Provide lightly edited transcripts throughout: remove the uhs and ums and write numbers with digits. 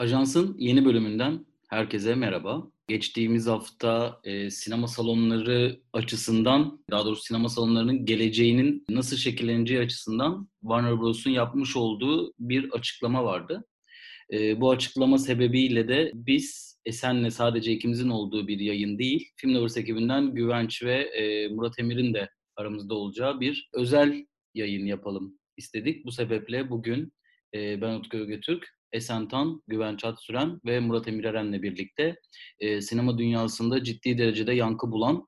Ajans'ın yeni bölümünden herkese merhaba. Geçtiğimiz hafta sinema salonları açısından, daha doğrusu sinema salonlarının geleceğinin nasıl şekilleneceği açısından Warner Bros'un yapmış olduğu bir açıklama vardı. Bu açıklama sebebiyle de biz senle sadece ikimizin olduğu bir yayın değil, Film Lovers ekibinden Güvenç ve Murat Emir'in de aramızda olacağı bir özel yayın yapalım istedik. Bu sebeple bugün ben Utku Ögetürk, Esen Tan, Güven Çatsüren ve Murat Emir Eren'le birlikte sinema dünyasında ciddi derecede yankı bulan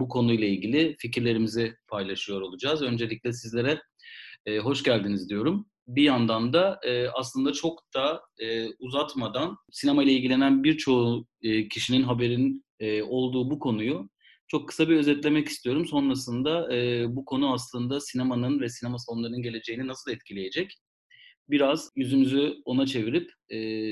bu konuyla ilgili fikirlerimizi paylaşıyor olacağız. Öncelikle sizlere hoş geldiniz diyorum. Bir yandan da aslında çok da uzatmadan sinemayla ilgilenen birçoğu kişinin haberinin olduğu bu konuyu çok kısa bir özetlemek istiyorum. Sonrasında bu konu aslında sinemanın ve sinema salonlarının geleceğini nasıl etkileyecek? Biraz yüzümüzü ona çevirip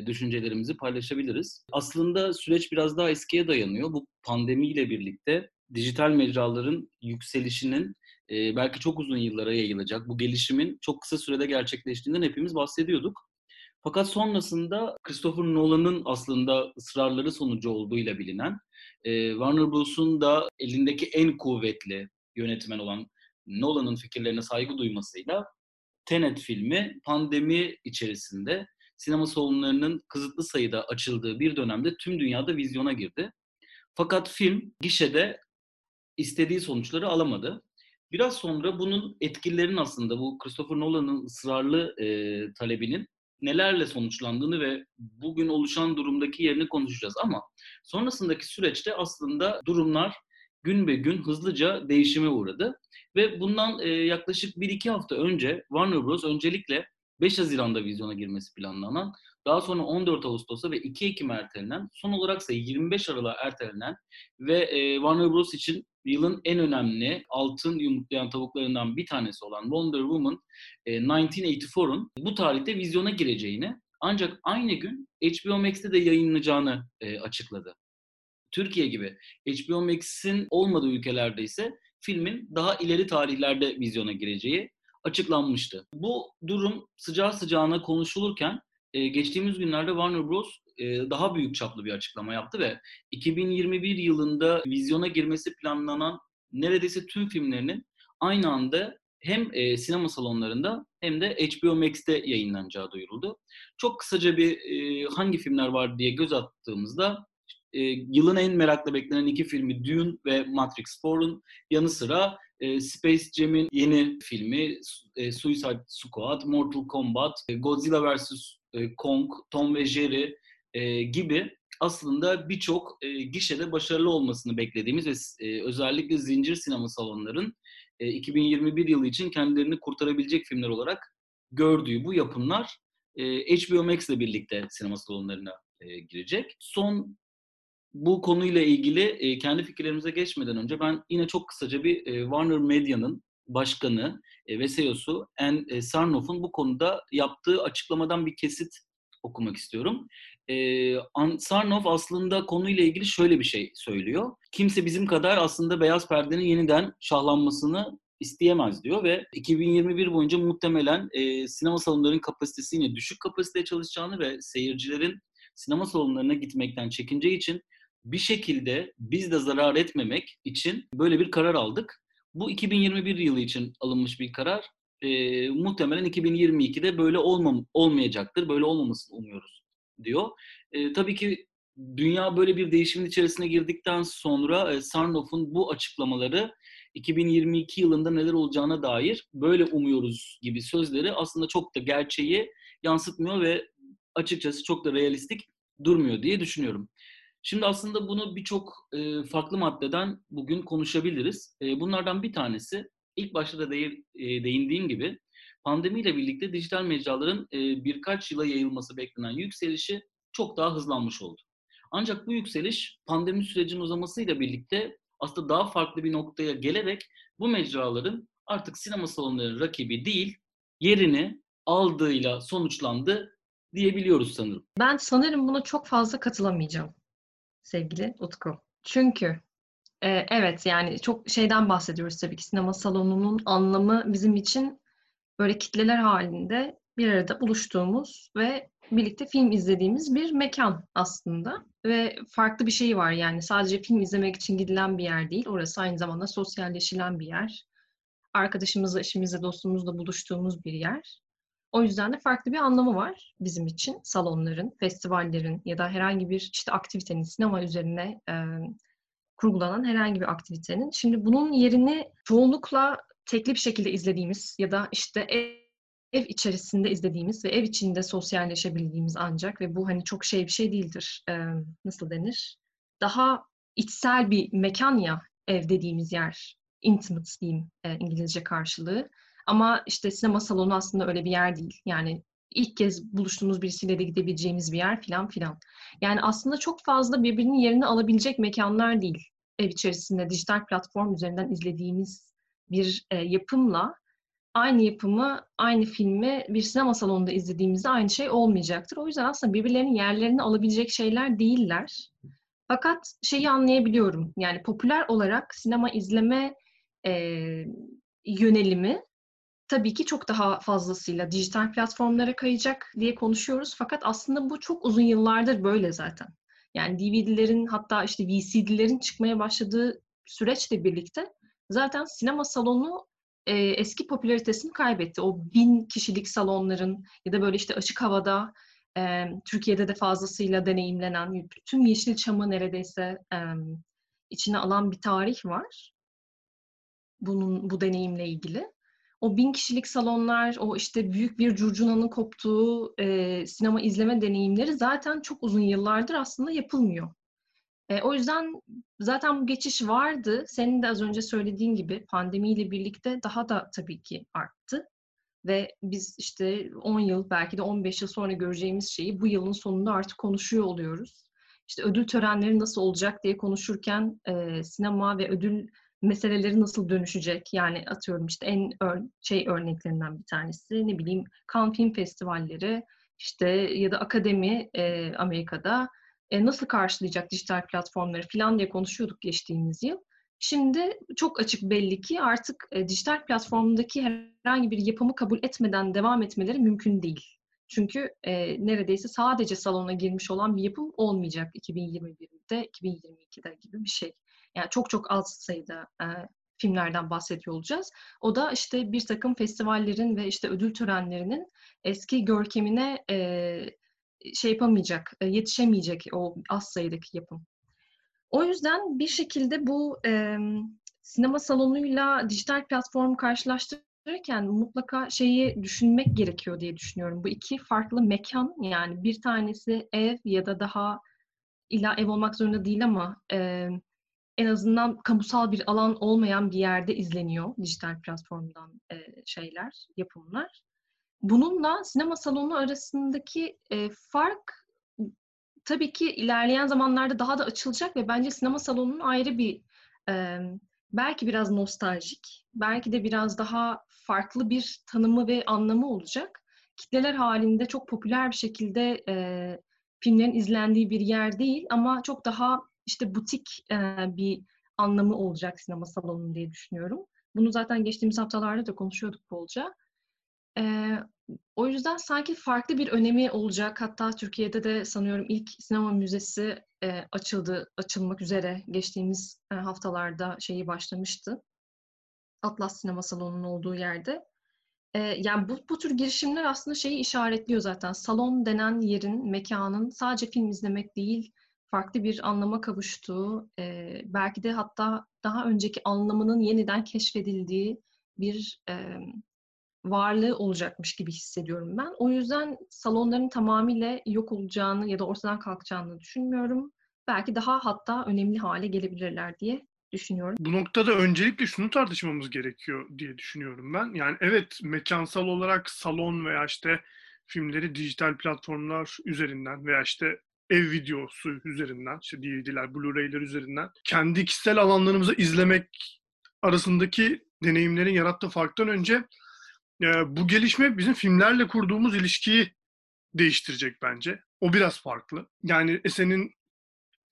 düşüncelerimizi paylaşabiliriz. Aslında süreç biraz daha eskiye dayanıyor. Bu pandemiyle birlikte dijital mecraların yükselişinin belki çok uzun yıllara yayılacak, bu gelişimin çok kısa sürede gerçekleştiğinden hepimiz bahsediyorduk. Fakat sonrasında Christopher Nolan'ın aslında ısrarları sonucu olduğuyla bilinen, Warner Bros'un da elindeki en kuvvetli yönetmen olan Nolan'ın fikirlerine saygı duymasıyla Tenet filmi pandemi içerisinde sinema salonlarının kısıtlı sayıda açıldığı bir dönemde tüm dünyada vizyona girdi. Fakat film gişede istediği sonuçları alamadı. Biraz sonra bunun etkilerinin aslında bu Christopher Nolan'ın ısrarlı talebinin nelerle sonuçlandığını ve bugün oluşan durumdaki yerini konuşacağız. Ama sonrasındaki süreçte aslında durumlar gün be gün hızlıca değişime uğradı. Ve bundan yaklaşık 1-2 hafta önce Warner Bros. Öncelikle 5 Haziran'da vizyona girmesi planlanan, daha sonra 14 Ağustos'a ve 2 Ekim'e ertelenen, son olarak ise 25 Aralık'a ertelenen ve Warner Bros. için yılın en önemli altın yumurtlayan tavuklarından bir tanesi olan Wonder Woman 1984'un bu tarihte vizyona gireceğini, ancak aynı gün HBO Max'te de yayınlanacağını açıkladı. Türkiye gibi HBO Max'in olmadığı ülkelerde ise filmin daha ileri tarihlerde vizyona gireceği açıklanmıştı. Bu durum sıcağı sıcağına konuşulurken geçtiğimiz günlerde Warner Bros. Daha büyük çaplı bir açıklama yaptı ve 2021 yılında vizyona girmesi planlanan neredeyse tüm filmlerinin aynı anda hem sinema salonlarında hem de HBO Max'te yayınlanacağı duyuruldu. Çok kısaca bir hangi filmler var diye göz attığımızda yılın en merakla beklenen iki filmi Dune ve Matrix 4'un yanı sıra Space Jam'in yeni filmi, Suicide Squad, Mortal Kombat, Godzilla vs. Kong, Tom ve Jerry gibi aslında birçok gişede başarılı olmasını beklediğimiz ve özellikle zincir sinema salonlarının 2021 yılı için kendilerini kurtarabilecek filmler olarak gördüğü bu yapımlar HBO Max ile birlikte sinema salonlarına girecek. Bu konuyla ilgili kendi fikirlerimize geçmeden önce ben yine çok kısaca bir Warner Media'nın başkanı ve CEO'su Anne Sarnoff'un bu konuda yaptığı açıklamadan bir kesit okumak istiyorum. Anne Sarnoff aslında konuyla ilgili şöyle bir şey söylüyor. Kimse bizim kadar aslında beyaz perdenin yeniden şahlanmasını isteyemez diyor ve 2021 boyunca muhtemelen sinema salonlarının kapasitesi yine düşük kapasiteye çalışacağını ve seyircilerin sinema salonlarına gitmekten çekince için bir şekilde biz de zarar etmemek için böyle bir karar aldık. Bu 2021 yılı için alınmış bir karar. Muhtemelen 2022'de böyle olmayacaktır. Böyle olmamasını umuyoruz diyor. Tabii ki dünya böyle bir değişimin içerisine girdikten sonra Sarnoff'un bu açıklamaları 2022 yılında neler olacağına dair böyle umuyoruz gibi sözleri aslında çok da gerçeği yansıtmıyor ve açıkçası çok da realistik durmuyor diye düşünüyorum. Şimdi aslında bunu birçok farklı maddeden bugün konuşabiliriz. Bunlardan bir tanesi, ilk başta da değindiğim gibi, pandemiyle birlikte dijital mecraların birkaç yıla yayılması beklenen yükselişi çok daha hızlanmış oldu. Ancak bu yükseliş pandemi sürecinin uzamasıyla birlikte aslında daha farklı bir noktaya gelerek bu mecraların artık sinema salonlarının rakibi değil, yerini aldığıyla sonuçlandı diyebiliyoruz sanırım. Ben sanırım buna çok fazla katılamayacağım sevgili Utku. Çünkü evet, yani çok şeyden bahsediyoruz tabii ki, sinema salonunun anlamı bizim için böyle kitleler halinde bir arada buluştuğumuz ve birlikte film izlediğimiz bir mekan aslında. Ve farklı bir şey var yani. Sadece film izlemek için gidilen bir yer değil. Orası aynı zamanda sosyalleşilen bir yer. Arkadaşımızla, eşimizle, dostumuzla buluştuğumuz bir yer. O yüzden de farklı bir anlamı var bizim için. Salonların, festivallerin ya da herhangi bir işte aktivitenin, sinema üzerine kurgulanan herhangi bir aktivitenin. Şimdi bunun yerini çoğunlukla tekli bir şekilde izlediğimiz ya da işte ev içerisinde izlediğimiz ve ev içinde sosyalleşebildiğimiz ancak ve bu hani çok şey bir şey değildir. Nasıl denir? Daha içsel bir mekan ya ev dediğimiz yer. Intimate diyeyim İngilizce karşılığı. Ama işte sinema salonu aslında öyle bir yer değil. Yani ilk kez buluştuğumuz birisiyle de gidebileceğimiz bir yer filan filan. Yani aslında çok fazla birbirinin yerini alabilecek mekanlar değil. Ev içerisinde dijital platform üzerinden izlediğimiz bir yapımla aynı yapımı, aynı filmi bir sinema salonunda izlediğimizde aynı şey olmayacaktır. O yüzden aslında birbirlerinin yerlerini alabilecek şeyler değiller. Fakat şeyi anlayabiliyorum. Yani popüler olarak sinema izleme yönelimi tabii ki çok daha fazlasıyla dijital platformlara kayacak diye konuşuyoruz. Fakat aslında bu çok uzun yıllardır böyle zaten. Yani DVD'lerin hatta işte VCD'lerin çıkmaya başladığı süreçle birlikte zaten sinema salonu eski popülaritesini kaybetti. O 1000 kişilik salonların ya da böyle işte açık havada Türkiye'de de fazlasıyla deneyimlenen, tüm Yeşilçam'ı neredeyse içine alan bir tarih var. Bu deneyimle ilgili. O 1000 kişilik salonlar, o işte büyük bir curcunanın koptuğu sinema izleme deneyimleri zaten çok uzun yıllardır aslında yapılmıyor. O yüzden zaten bu geçiş vardı. Senin de az önce söylediğin gibi pandemiyle birlikte daha da tabii ki arttı. Ve biz işte 10 yıl belki de 15 yıl sonra göreceğimiz şeyi bu yılın sonunda artık konuşuyor oluyoruz. İşte ödül törenleri nasıl olacak diye konuşurken sinema ve ödül meseleleri nasıl dönüşecek? Yani atıyorum işte en örneklerinden bir tanesi ne bileyim Cannes Film Festivalleri işte ya da Akademi Amerika'da nasıl karşılayacak dijital platformları falan diye konuşuyorduk geçtiğimiz yıl. Şimdi çok açık belli ki artık dijital platformdaki herhangi bir yapımı kabul etmeden devam etmeleri mümkün değil. Çünkü neredeyse sadece salona girmiş olan bir yapım olmayacak 2021'de, 2022'de gibi bir şey. Yani çok çok az sayıda filmlerden bahsediyor olacağız. O da işte bir takım festivallerin ve işte ödül törenlerinin eski görkemine yetişemeyecek o az sayıdaki yapım. O yüzden bir şekilde bu sinema salonuyla dijital platformu karşılaştırırken mutlaka şeyi düşünmek gerekiyor diye düşünüyorum. Bu iki farklı mekan yani bir tanesi ev ya da daha illa ev olmak zorunda değil ama en azından kamusal bir alan olmayan bir yerde izleniyor dijital platformdan yapımlar. Bununla sinema salonu arasındaki fark tabii ki ilerleyen zamanlarda daha da açılacak ve bence sinema salonunun ayrı bir belki biraz nostaljik, belki de biraz daha farklı bir tanımı ve anlamı olacak. Kitleler halinde çok popüler bir şekilde filmlerin izlendiği bir yer değil ama çok daha işte butik bir anlamı olacak sinema salonunun diye düşünüyorum. Bunu zaten geçtiğimiz haftalarda da konuşuyorduk bolca. O yüzden sanki farklı bir önemi olacak. Hatta Türkiye'de de sanıyorum ilk sinema müzesi açılmak üzere geçtiğimiz haftalarda başlamıştı. Atlas Sinema Salonu'nun olduğu yerde. Yani bu tür girişimler aslında işaretliyor zaten. Salon denen yerin, mekanın sadece film izlemek değil, farklı bir anlama kavuştuğu, belki de hatta daha önceki anlamının yeniden keşfedildiği bir varlığı olacakmış gibi hissediyorum ben. O yüzden salonların tamamıyla yok olacağını ya da ortadan kalkacağını düşünmüyorum. Belki daha hatta önemli hale gelebilirler diye düşünüyorum. Bu noktada öncelikle şunu tartışmamız gerekiyor diye düşünüyorum ben. Yani evet mekansal olarak salon veya işte filmleri dijital platformlar üzerinden veya işte ev videosu üzerinden, işte DVD'ler, Blu-ray'ler üzerinden kendi kişisel alanlarımızı izlemek arasındaki deneyimlerin yarattığı farktan önce bu gelişme bizim filmlerle kurduğumuz ilişkiyi değiştirecek bence. O biraz farklı. Yani senin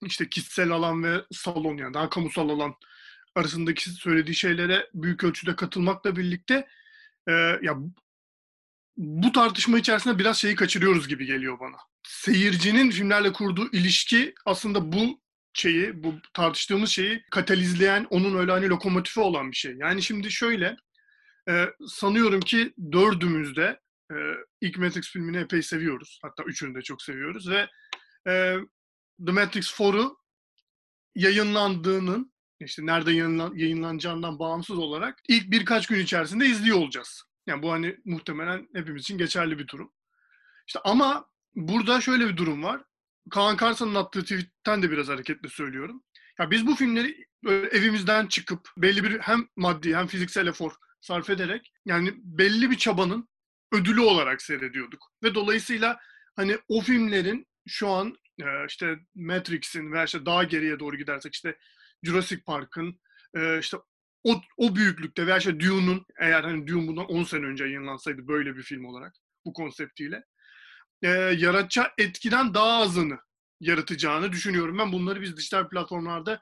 işte kişisel alan ve salon yani daha kamusal alan arasındaki söylediği şeylere büyük ölçüde katılmakla birlikte ya bu tartışma içerisinde biraz şeyi kaçırıyoruz gibi geliyor bana. Seyircinin filmlerle kurduğu ilişki aslında bu şeyi, bu tartıştığımız şeyi katalizleyen, onun öyle hani lokomotifi olan bir şey. Yani şimdi şöyle, sanıyorum ki dördümüzde ilk Matrix filmini epey seviyoruz. Hatta üçünü de çok seviyoruz ve The Matrix 4'u yayınlandığının, işte nerede yayınlanacağından bağımsız olarak ilk birkaç gün içerisinde izliyor olacağız. Yani bu hani muhtemelen hepimiz için geçerli bir durum. İşte ama burada şöyle bir durum var. Kaan Karsan'ın attığı tweetten de biraz hareketle söylüyorum. Ya biz bu filmleri evimizden çıkıp belli bir hem maddi hem fiziksel efor sarf ederek, yani belli bir çabanın ödülü olarak seyrediyorduk. Ve dolayısıyla hani o filmlerin şu an işte Matrix'in veya işte daha geriye doğru gidersek işte Jurassic Park'ın, işte o büyüklükte veya işte Dune'un, eğer hani Dune bundan 10 sene önce yayınlansaydı böyle bir film olarak bu konseptiyle, yaratacağı etkiden daha azını yaratacağını düşünüyorum ben. Bunları biz dijital platformlarda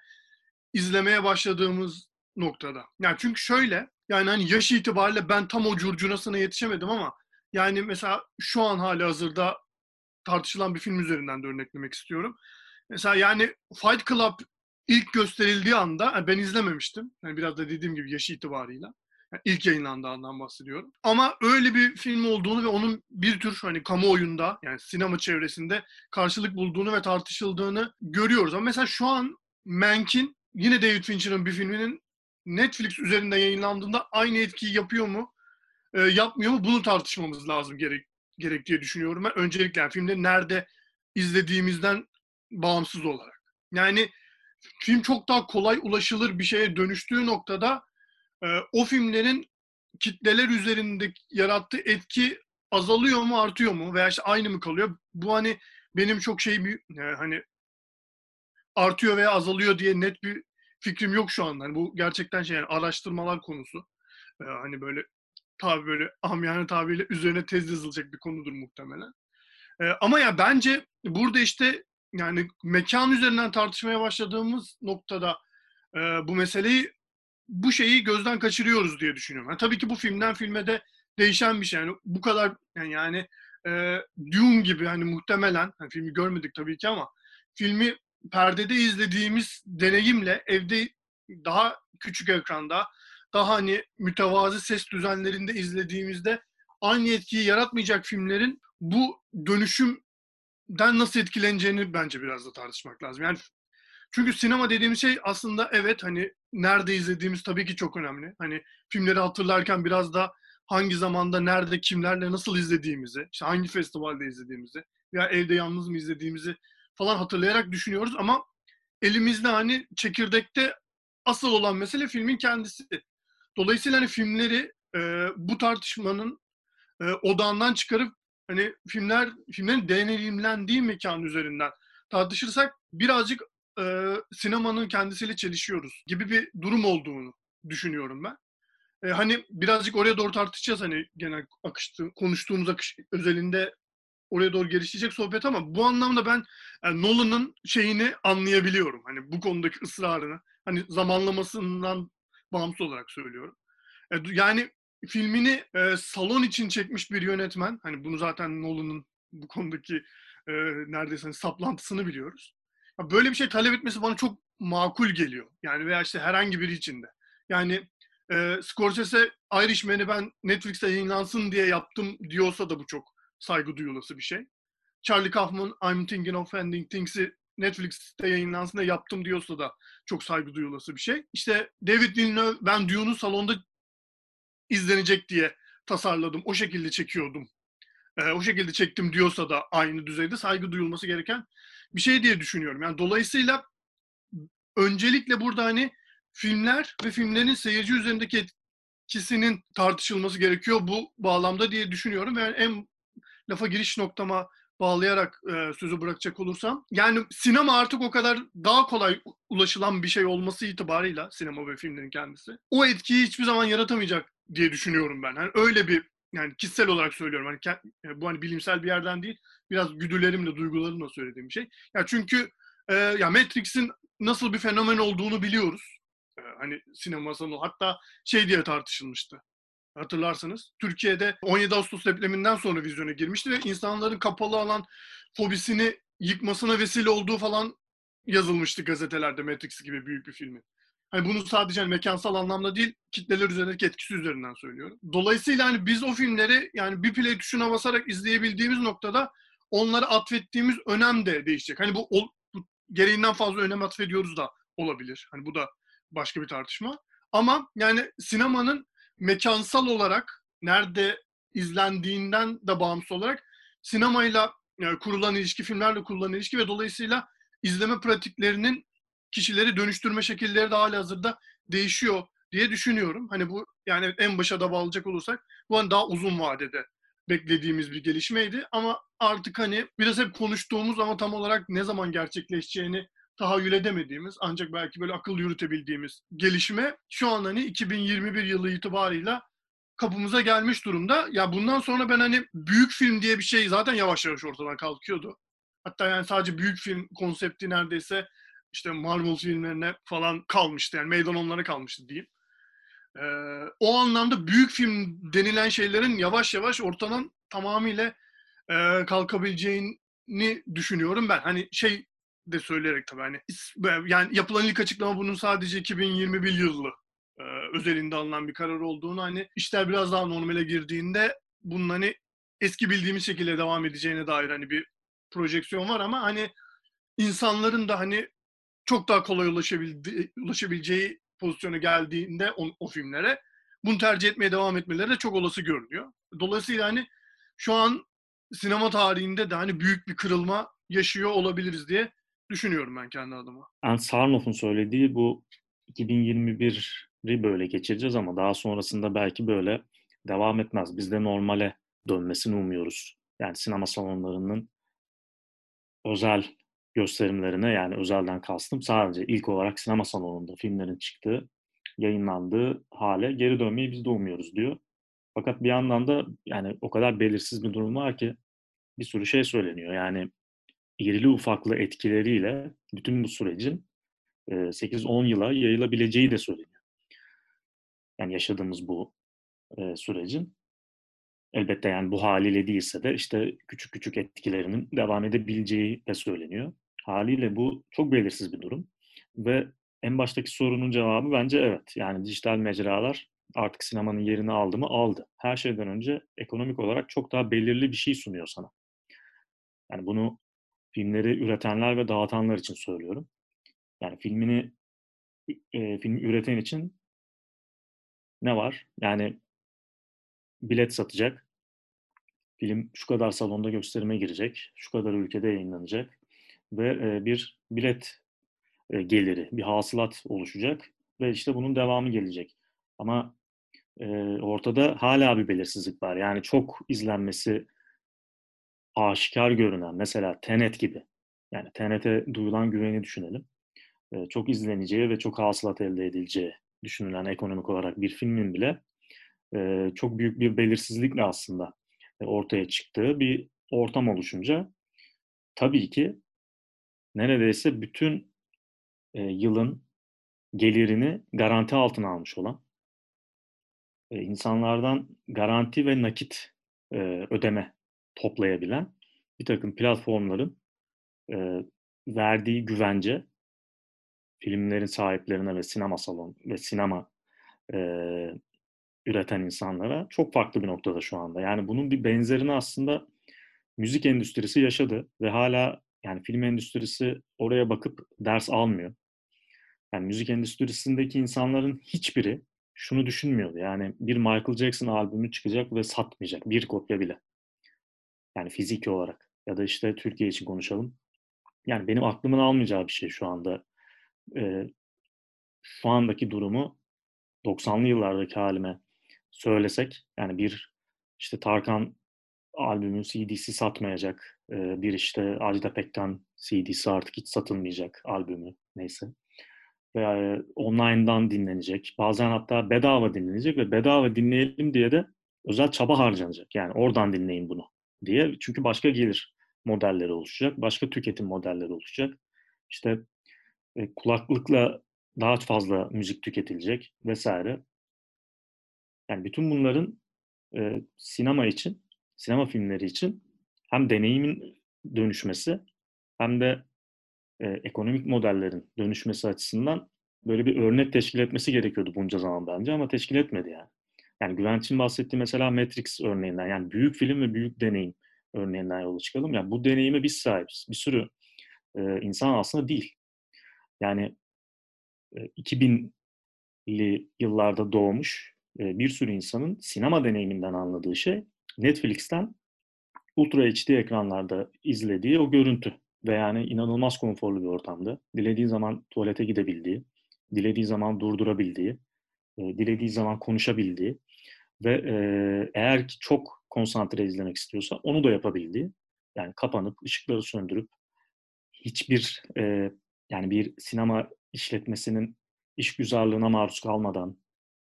izlemeye başladığımız noktada. Yani çünkü şöyle, yani hani yaş itibariyle ben tam o curcunasına yetişemedim ama yani mesela şu an hali hazırda tartışılan bir film üzerinden de örneklemek istiyorum. Mesela yani Fight Club ilk gösterildiği anda, yani ben izlememiştim. Yani biraz da dediğim gibi yaşı itibarıyla. Yani ilk yayınlandığı andan bahsediyorum. Ama öyle bir film olduğunu ve onun bir tür hani kamuoyunda, yani sinema çevresinde karşılık bulduğunu ve tartışıldığını görüyoruz. Ama mesela şu an Mank'in, yine David Fincher'ın bir filminin Netflix üzerinde yayınlandığında aynı etkiyi yapıyor mu, yapmıyor mu, bunu tartışmamız lazım gerek diye düşünüyorum. Ben öncelikle yani filmde nerede izlediğimizden bağımsız olarak. Yani film çok daha kolay ulaşılır bir şeye dönüştüğü noktada o filmlerin kitleler üzerinde yarattığı etki azalıyor mu, artıyor mu veya işte aynı mı kalıyor? Bu hani benim çok hani artıyor veya azalıyor diye net bir fikrim yok şu an. Yani bu gerçekten yani araştırmalar konusu. Hani böyle tabi böyle amiyane tabiriyle üzerine tez yazılacak bir konudur muhtemelen. Ama ya bence burada işte yani mekan üzerinden tartışmaya başladığımız noktada bu meseleyi, bu şeyi gözden kaçırıyoruz diye düşünüyorum. Yani tabii ki bu filmden filme de değişen bir şey. Yani bu kadar yani Dune gibi hani muhtemelen, yani filmi görmedik tabii ki ama filmi perdede izlediğimiz deneyimle evde daha küçük ekranda, daha hani mütevazi ses düzenlerinde izlediğimizde aynı etkiyi yaratmayacak filmlerin bu dönüşümden nasıl etkileneceğini bence biraz da tartışmak lazım. Yani çünkü sinema dediğimiz şey aslında, evet hani nerede izlediğimiz tabii ki çok önemli. Hani filmleri hatırlarken biraz da hangi zamanda, nerede, kimlerle, nasıl izlediğimizi, işte hangi festivalde izlediğimizi veya evde yalnız mı izlediğimizi falan hatırlayarak düşünüyoruz ama elimizde hani çekirdekte asıl olan mesele filmin kendisi. Dolayısıyla hani filmleri bu tartışmanın odağından çıkarıp hani filmlerin deneyimlendiği mekan üzerinden tartışırsak birazcık sinemanın kendisiyle çelişiyoruz gibi bir durum olduğunu düşünüyorum ben. Hani birazcık oraya doğru tartışacağız, hani genel konuştuğumuz akış özelinde oraya doğru gelişecek sohbet ama bu anlamda ben yani Nolan'ın şeyini anlayabiliyorum. Hani bu konudaki ısrarını, hani zamanlamasından bağımsız olarak söylüyorum. Yani filmini salon için çekmiş bir yönetmen, hani bunu zaten Nolan'ın bu konudaki neredeyse hani saplantısını biliyoruz. Böyle bir şey talep etmesi bana çok makul geliyor. Yani veya işte herhangi biri içinde. Yani Scorsese Irishman'i ben Netflix'te yayınlansın diye yaptım diyorsa da bu çok saygı duyulası bir şey. Charlie Kaufman I'm Thinking of Ending Things'i Netflix'te yayınlansın diye yaptım diyorsa da çok saygı duyulası bir şey. İşte David Lynch ben Dune'u salonda izlenecek diye tasarladım. O şekilde çekiyordum. O şekilde çektim diyorsa da aynı düzeyde saygı duyulması gereken bir şey diye düşünüyorum. Yani dolayısıyla öncelikle burada hani filmler ve filmlerin seyirci üzerindeki etkisinin tartışılması gerekiyor bu bağlamda diye düşünüyorum. Yani en lafa giriş noktama bağlayarak sözü bırakacak olursam, yani sinema artık o kadar daha kolay ulaşılan bir şey olması itibarıyla, sinema ve filmlerin kendisi o etkiyi hiçbir zaman yaratamayacak diye düşünüyorum ben. Yani öyle bir, yani kişisel olarak söylüyorum. Yani bu hani bilimsel bir yerden değil, biraz güdülerimle, duygularımla söylediğim bir şey. Yani çünkü ya Matrix'in nasıl bir fenomen olduğunu biliyoruz. Hani sinema salonu hatta şey diye tartışılmıştı. hatırlarsanız. Türkiye'de 17 Ağustos depreminden sonra vizyona girmişti ve insanların kapalı alan fobisini yıkmasına vesile olduğu falan yazılmıştı gazetelerde Matrix gibi büyük bir filmin. Hani bunu sadece mekansal anlamda değil, kitleler üzerindeki etkisi üzerinden söylüyorum. Dolayısıyla hani biz o filmleri yani bir play tuşuna basarak izleyebildiğimiz noktada onlara atfettiğimiz önem de değişecek. Hani bu gereğinden fazla önem atfediyoruz da olabilir. Hani bu da başka bir tartışma. Ama yani sinemanın mekansal olarak nerede izlendiğinden de bağımsız olarak sinemayla yani kurulan ilişki, filmlerle kurulan ilişki ve dolayısıyla izleme pratiklerinin kişileri dönüştürme şekilleri de halihazırda değişiyor diye düşünüyorum. Hani bu yani en başa da bağlayacak olursak bu hani daha uzun vadede beklediğimiz bir gelişmeydi. Ama artık hani biraz hep konuştuğumuz ama tam olarak ne zaman gerçekleşeceğini tahayyül edemediğimiz ancak belki böyle akıl yürütebildiğimiz gelişme şu an hani 2021 yılı itibarıyla kapımıza gelmiş durumda. Ya bundan sonra ben hani büyük film diye bir şey zaten yavaş yavaş ortadan kalkıyordu. Hatta yani sadece büyük film konsepti neredeyse işte Marvel filmlerine falan kalmıştı. Yani meydan onlara kalmıştı diyeyim. O anlamda büyük film denilen şeylerin yavaş yavaş ortadan tamamıyla kalkabileceğini düşünüyorum ben. Hani şey de söyleyerek tabii hani yani yapılan ilk açıklama bunun sadece 2021 yılı özelinde alınan bir karar olduğunu hani işler biraz daha normale girdiğinde bunun hani eski bildiğimiz şekilde devam edeceğine dair hani bir projeksiyon var ama hani insanların da hani çok daha kolay ulaşabileceği pozisyona geldiğinde o filmlere bunu tercih etmeye devam etmeleri de çok olası görünüyor. Dolayısıyla hani şu an sinema tarihinde de hani büyük bir kırılma yaşıyor olabiliriz diye düşünüyorum ben kendi adıma. Anne Sarnoff'un söylediği bu 2021'i böyle geçireceğiz ama daha sonrasında belki böyle devam etmez. Biz de normale dönmesini umuyoruz. Yani sinema salonlarının özel gösterimlerine, yani özelden kastım sadece ilk olarak sinema salonunda filmlerin çıktığı, yayınlandığı hale geri dönmeyi biz de umuyoruz diyor. Fakat bir yandan da yani o kadar belirsiz bir durum var ki bir sürü şey söyleniyor. Yani irili ufaklı etkileriyle bütün bu sürecin 8-10 yıla yayılabileceği de söyleniyor. Yani yaşadığımız bu sürecin. Elbette yani bu haliyle değilse de işte küçük küçük etkilerinin devam edebileceği de söyleniyor. Haliyle bu çok belirsiz bir durum. Ve en baştaki sorunun cevabı bence evet. Yani dijital mecralar artık sinemanın yerini aldı mı? Aldı. Her şeyden önce ekonomik olarak çok daha belirli bir şey sunuyor sana. Yani bunu filmleri üretenler ve dağıtanlar için söylüyorum. Yani filmi üreten için ne var? Yani bilet satacak, film şu kadar salonda gösterime girecek, şu kadar ülkede yayınlanacak ve bir bilet geliri, bir hasılat oluşacak ve işte bunun devamı gelecek. Ama ortada hala bir belirsizlik var. Yani çok izlenmesi aşikar görünen, mesela Tenet gibi, yani Tenet'e duyulan güveni düşünelim. Çok izleneceği ve çok hasılat elde edileceği düşünülen ekonomik olarak bir filmin bile çok büyük bir belirsizlikle aslında ortaya çıktığı bir ortam oluşunca tabii ki neredeyse bütün yılın gelirini garanti altına almış olan insanlardan garanti ve nakit ödeme toplayabilen bir takım platformların verdiği güvence filmlerin sahiplerine ve sinema salonu ve sinema üreten insanlara çok farklı bir noktada şu anda. Yani bunun bir benzerini aslında müzik endüstrisi yaşadı ve hala yani film endüstrisi oraya bakıp ders almıyor. Yani müzik endüstrisindeki insanların hiçbiri şunu düşünmüyordu. Yani bir Michael Jackson albümü çıkacak ve satmayacak bir kopya bile. Yani fiziki olarak ya da işte Türkiye için konuşalım. Yani benim aklımın almayacağı bir şey şu anda. Şu andaki durumu 90'lı yıllardaki halime söylesek, yani bir işte Tarkan albümün CD'si satmayacak, bir işte Ajda Pekkan CD'si artık hiç satılmayacak albümü neyse. Veya online'dan dinlenecek, bazen hatta bedava dinlenecek ve bedava dinleyelim diye de özel çaba harcanacak. Yani oradan dinleyin bunu diye. Çünkü başka gelir modelleri oluşacak, başka tüketim modelleri oluşacak. İşte kulaklıkla daha fazla müzik tüketilecek vesaire. Yani bütün bunların sinema için, sinema filmleri için hem deneyimin dönüşmesi hem de ekonomik modellerin dönüşmesi açısından böyle bir örnek teşkil etmesi gerekiyordu bunca zaman bence, ama teşkil etmedi yani. Yani Güvenç'in bahsettiği mesela Matrix örneğinden, yani büyük film ve büyük deneyim örneğinden yola çıkalım. Yani bu deneyime biz sahibiz. Bir sürü insan aslında değil. Yani 2000'li yıllarda doğmuş bir sürü insanın sinema deneyiminden anladığı şey Netflix'ten Ultra HD ekranlarda izlediği o görüntü. Ve yani inanılmaz konforlu bir ortamda. Dilediği zaman tuvalete gidebildiği, dilediği zaman durdurabildiği, dilediği zaman konuşabildiği ve eğer ki çok konsantre izlemek istiyorsa onu da yapabildiği, yani kapanıp ışıkları söndürüp hiçbir yani bir sinema işletmesinin işgüzarlığına maruz kalmadan,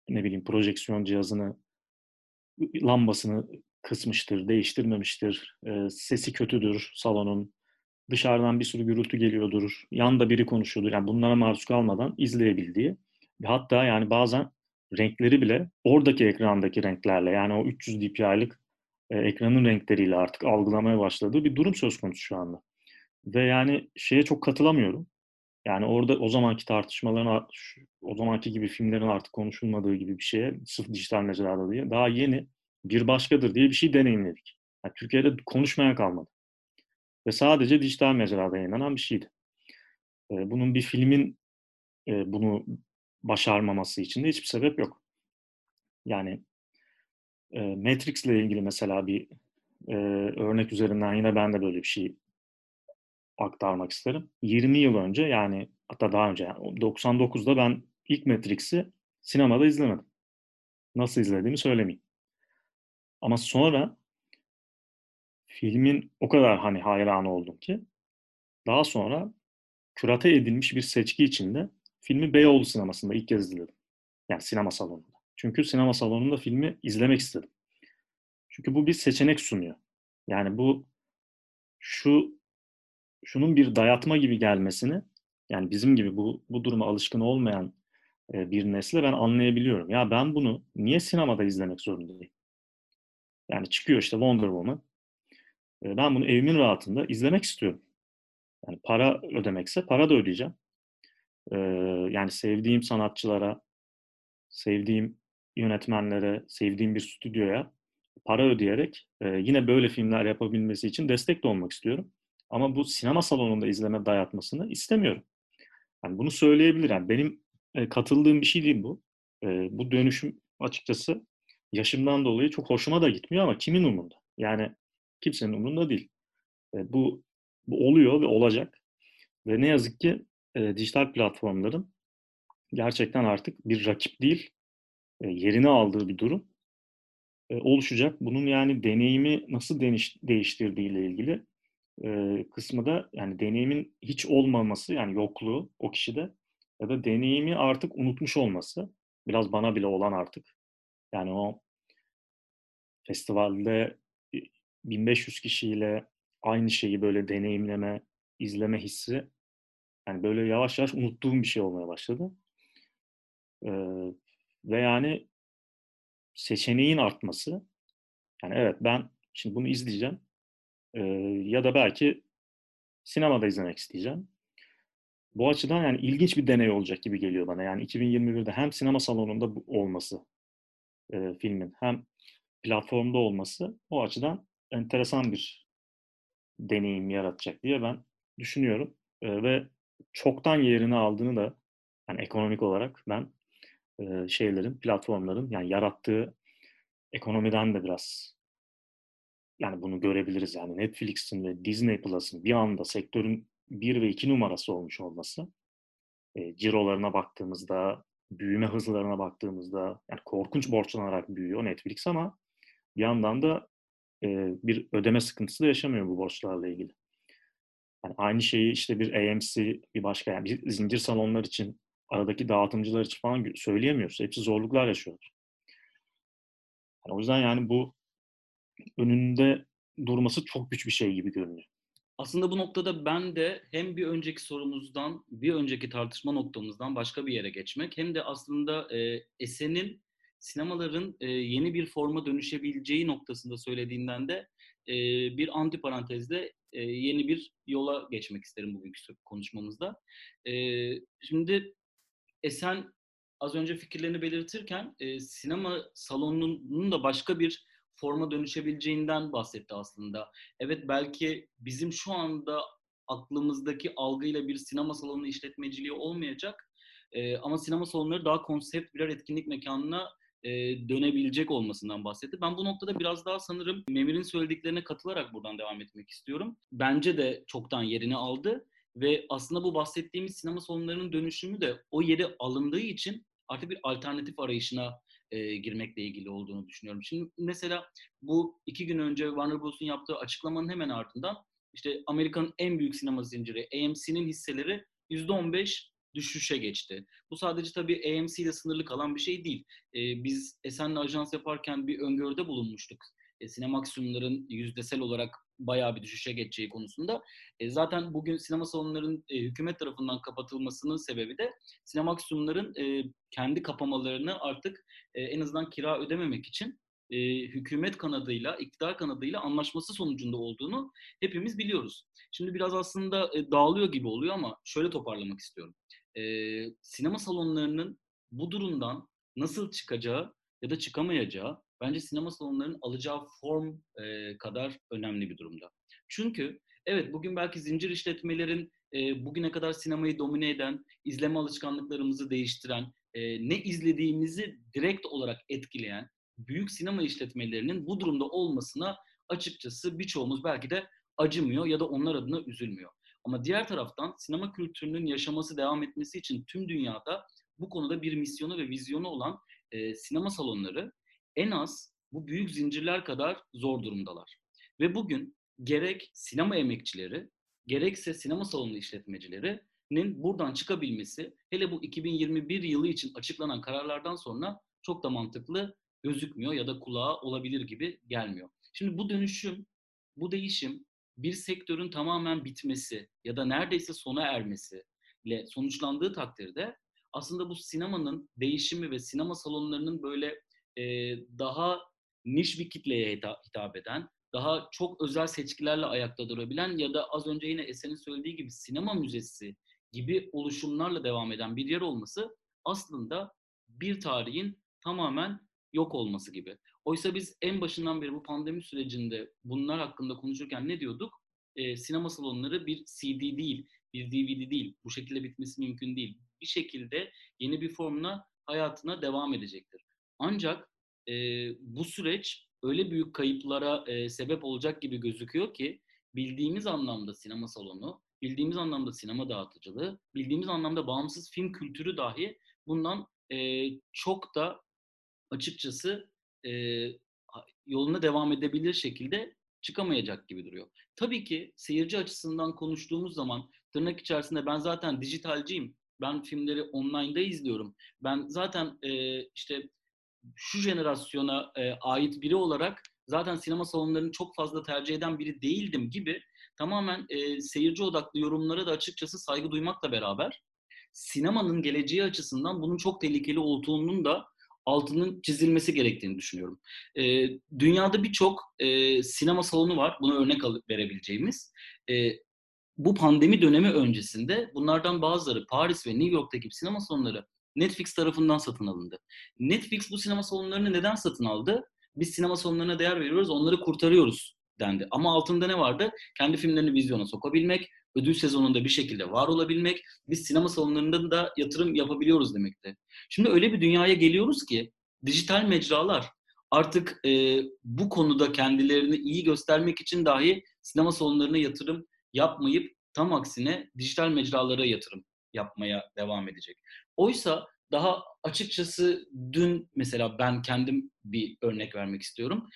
ne bileyim, projeksiyon cihazını, lambasını kısmıştır, değiştirmemiştir, sesi kötüdür salonun, dışarıdan bir sürü gürültü geliyordur, yanda biri konuşuyordur, yani bunlara maruz kalmadan izleyebildiği, hatta yani bazen renkleri bile oradaki ekrandaki renklerle, yani o 300 dpi'lik ekranın renkleriyle artık algılamaya başladığı bir durum söz konusu şu anda. Ve yani şeye çok katılamıyorum. Yani orada o zamanki tartışmaların, o zamanki gibi filmlerin artık konuşulmadığı gibi bir şeye, sırf dijital mecralarda diye, daha yeni bir başkadır diye bir şey deneyimledik. Yani Türkiye'de konuşmayan kalmadı. Ve sadece dijital mecrada yayınlanan bir şeydi. Bunun bir filmin bunu başarmaması için de hiçbir sebep yok. Yani Matrix'le ilgili mesela bir örnek üzerinden yine ben de böyle bir şey aktarmak isterim. 20 yıl önce, yani hatta daha önce, yani 99'da ben ilk Matrix'i sinemada izlemedim. Nasıl izlediğimi söylemeyeyim. Ama sonra filmin o kadar hani hayranı oldum ki daha sonra kürate edilmiş bir seçki içinde filmi Beyoğlu sinemasında ilk kez izledim. Yani sinema salonunda. Çünkü sinema salonunda filmi izlemek istedim. Çünkü bu bir seçenek sunuyor. Yani bu şunun bir dayatma gibi gelmesini, yani bizim gibi bu duruma alışkın olmayan bir nesle ben anlayabiliyorum. Ya ben bunu niye sinemada izlemek zorundayım? Yani çıkıyor işte Wonder Woman. Ben bunu evimin rahatında izlemek istiyorum. Yani para ödemekse para da ödeyeceğim. Yani sevdiğim sanatçılara, sevdiğim yönetmenlere, sevdiğim bir stüdyoya para ödeyerek yine böyle filmler yapabilmesi için destek de olmak istiyorum. Ama bu sinema salonunda izleme dayatmasını istemiyorum. Yani bunu söyleyebilirim. Yani benim katıldığım bir şey değil bu. Bu dönüşüm açıkçası yaşımdan dolayı çok hoşuma da gitmiyor, ama kimin umurunda? Yani kimsenin umurunda değil. Bu oluyor ve olacak. Ve ne yazık ki dijital platformların gerçekten artık bir rakip değil, yerini aldığı bir durum oluşacak. Bunun yani deneyimi nasıl değiştirdiğiyle ilgili kısmı da, yani deneyimin hiç olmaması, yani yokluğu o kişide ya da deneyimi artık unutmuş olması, biraz bana bile olan artık. Yani o festivalde 1500 kişiyle aynı şeyi böyle deneyimleme, izleme hissi, yani böyle yavaş yavaş unuttuğum bir şey olmaya başladı. Ve yani seçeneğin artması, yani evet ben şimdi bunu izleyeceğim ya da belki sinemada izlemek isteyeceğim. Bu açıdan yani ilginç bir deney olacak gibi geliyor bana. Yani 2021'de hem sinema salonunda olması filmin, hem platformda olması o açıdan enteresan bir deneyim yaratacak diye ben düşünüyorum. Ve çoktan yerini aldığını da, yani ekonomik olarak ben platformların yani yarattığı ekonomiden de biraz yani bunu görebiliriz. Yani Netflix'in ve Disney Plus'ın bir anda sektörün 1 ve 2 numarası olmuş olması, cirolarına baktığımızda, büyüme hızlarına baktığımızda, yani korkunç borçlanarak büyüyor Netflix, ama bir yandan da bir ödeme sıkıntısı da yaşamıyor bu borçlarla ilgili. Yani aynı şeyi işte bir AMC, bir başka, yani bir zincir salonlar için, aradaki dağıtımcılar için falan söyleyemiyoruz. Hepsi zorluklar yaşıyorlar. Yani o yüzden yani bu önünde durması çok güç bir şey gibi görünüyor. Aslında bu noktada ben de hem bir önceki sorumuzdan, bir önceki tartışma noktamızdan başka bir yere geçmek, hem de aslında Esen'in sinemaların yeni bir forma dönüşebileceği noktasında söylediğinden de bir antiparantezde yeni bir yola geçmek isterim bugünkü konuşmamızda. Şimdi Esen az önce fikirlerini belirtirken sinema salonunun da başka bir forma dönüşebileceğinden bahsetti aslında. Evet, belki bizim şu anda aklımızdaki algıyla bir sinema salonu işletmeciliği olmayacak ama sinema salonları daha konsept birer etkinlik mekanına dönebilecek olmasından bahsetti. Ben bu noktada biraz daha sanırım Memir'in söylediklerine katılarak buradan devam etmek istiyorum. Bence de çoktan yerini aldı ve aslında bu bahsettiğimiz sinema salonlarının dönüşümü de o yere alındığı için artık bir alternatif arayışına girmekle ilgili olduğunu düşünüyorum. Şimdi mesela bu 2 gün önce Warner Bros'un yaptığı açıklamanın hemen ardından işte Amerika'nın en büyük sinema zinciri AMC'nin hisseleri %15 düşüşe geçti. Bu sadece tabii AMC ile sınırlı kalan bir şey değil. Biz Esen'le ajans yaparken bir öngörüde bulunmuştuk. Sinemaksiyonların yüzdesel olarak bayağı bir düşüşe geçeceği konusunda. Zaten bugün sinema salonlarının hükümet tarafından kapatılmasının sebebi de sinemaksiyonların kendi kapamalarını artık en azından kira ödememek için hükümet kanadıyla, iktidar kanadıyla anlaşması sonucunda olduğunu hepimiz biliyoruz. Şimdi biraz aslında dağılıyor gibi oluyor ama şöyle toparlamak istiyorum. Sinema salonlarının bu durumdan nasıl çıkacağı ya da çıkamayacağı bence sinema salonlarının alacağı form kadar önemli bir durumda. Çünkü evet, bugün belki zincir işletmelerin bugüne kadar sinemayı domine eden, izleme alışkanlıklarımızı değiştiren, ne izlediğimizi direkt olarak etkileyen büyük sinema işletmelerinin bu durumda olmasına açıkçası birçoğumuz belki de acımıyor ya da onlar adına üzülmüyor. Ama diğer taraftan sinema kültürünün yaşaması, devam etmesi için tüm dünyada bu konuda bir misyonu ve vizyonu olan sinema salonları en az bu büyük zincirler kadar zor durumdalar. Ve bugün gerek sinema emekçileri, gerekse sinema salonu işletmecilerinin buradan çıkabilmesi, hele bu 2021 yılı için açıklanan kararlardan sonra çok da mantıklı gözükmüyor ya da kulağa olabilir gibi gelmiyor. Şimdi bu dönüşüm, bu değişim bir sektörün tamamen bitmesi ya da neredeyse sona ermesiyle sonuçlandığı takdirde aslında bu sinemanın değişimi ve sinema salonlarının böyle daha niş bir kitleye hitap eden, daha çok özel seçkilerle ayakta durabilen ya da az önce yine Esen'in söylediği gibi sinema müzesi gibi oluşumlarla devam eden bir yer olması aslında bir tarihin tamamen yok olması gibi. Oysa biz en başından beri bu pandemi sürecinde bunlar hakkında konuşurken ne diyorduk? Sinema salonları bir CD değil, bir DVD değil. Bu şekilde bitmesi mümkün değil. Bir şekilde yeni bir formla hayatına devam edecektir. Ancak bu süreç öyle büyük kayıplara sebep olacak gibi gözüküyor ki bildiğimiz anlamda sinema salonu, bildiğimiz anlamda sinema dağıtıcılığı, bildiğimiz anlamda bağımsız film kültürü dahi bundan çok da açıkçası yoluna devam edebilir şekilde çıkamayacak gibi duruyor. Tabii ki seyirci açısından konuştuğumuz zaman tırnak içerisinde ben zaten dijitalciyim, ben filmleri online'da izliyorum, ben zaten işte şu jenerasyona ait biri olarak zaten sinema salonlarını çok fazla tercih eden biri değildim gibi tamamen seyirci odaklı yorumlara da açıkçası saygı duymakla beraber sinemanın geleceği açısından bunun çok tehlikeli olduğunun da altının çizilmesi gerektiğini düşünüyorum. Dünyada birçok sinema salonu var, buna örnek verebileceğimiz. Bu pandemi dönemi öncesinde bunlardan bazıları Paris ve New York'taki sinema salonları Netflix tarafından satın alındı. Netflix bu sinema salonlarını neden satın aldı? Biz sinema salonlarına değer veriyoruz, onları kurtarıyoruz dendi. Ama altında ne vardı? Kendi filmlerini vizyona sokabilmek, ödül sezonunda bir şekilde var olabilmek, biz sinema salonlarında da yatırım yapabiliyoruz demekti. Şimdi öyle bir dünyaya geliyoruz ki dijital mecralar artık bu konuda kendilerini iyi göstermek için dahi sinema salonlarına yatırım yapmayıp tam aksine dijital mecralara yatırım yapmaya devam edecek. Oysa daha açıkçası dün mesela ben kendim bir örnek vermek istiyorum.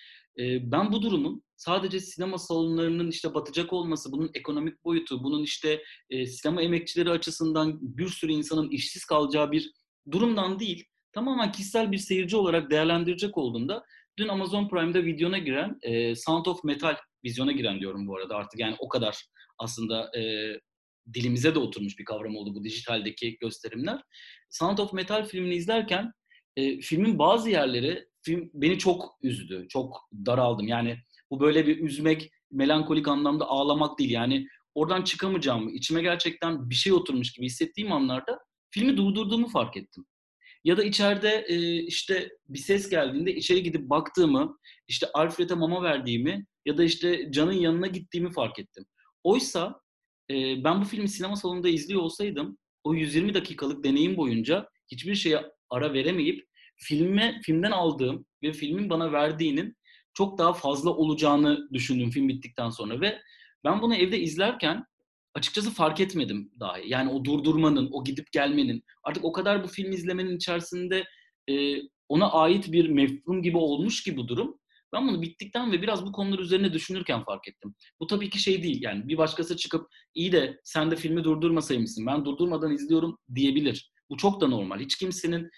Ben bu durumun sadece sinema salonlarının işte batacak olması, bunun ekonomik boyutu, bunun işte sinema emekçileri açısından bir sürü insanın işsiz kalacağı bir durumdan değil, tamamen kişisel bir seyirci olarak değerlendirecek olduğumda dün Amazon Prime'da vizyona giren Sound of Metal, vizyona giren diyorum bu arada artık, yani o kadar aslında dilimize de oturmuş bir kavram oldu bu dijitaldeki gösterimler. Sound of Metal filmini izlerken filmin bazı yerleri beni çok üzdü. Çok daraldım. Yani bu böyle bir üzmek, melankolik anlamda ağlamak değil. Yani oradan çıkamayacağımı, içime gerçekten bir şey oturmuş gibi hissettiğim anlarda filmi durdurduğumu fark ettim. Ya da içeride işte bir ses geldiğinde içeri gidip baktığımı, işte Alfred'e mama verdiğimi ya da işte Can'ın yanına gittiğimi fark ettim. Oysa ben bu filmi sinema salonunda izliyor olsaydım o 120 dakikalık deneyim boyunca hiçbir şeye ara veremeyip filmden aldığım ve filmin bana verdiğinin çok daha fazla olacağını düşündüm film bittikten sonra ve ben bunu evde izlerken açıkçası fark etmedim dahi. Yani o durdurmanın, o gidip gelmenin, artık o kadar bu film izlemenin içerisinde ona ait bir mefhum gibi olmuş ki bu durum. Ben bunu bittikten ve biraz bu konular üzerine düşünürken fark ettim. Bu tabii ki şey değil, yani bir başkası çıkıp iyi de sen de filmi durdurmasaymışsın, ben durdurmadan izliyorum diyebilir. Bu çok da normal. Hiç kimsenin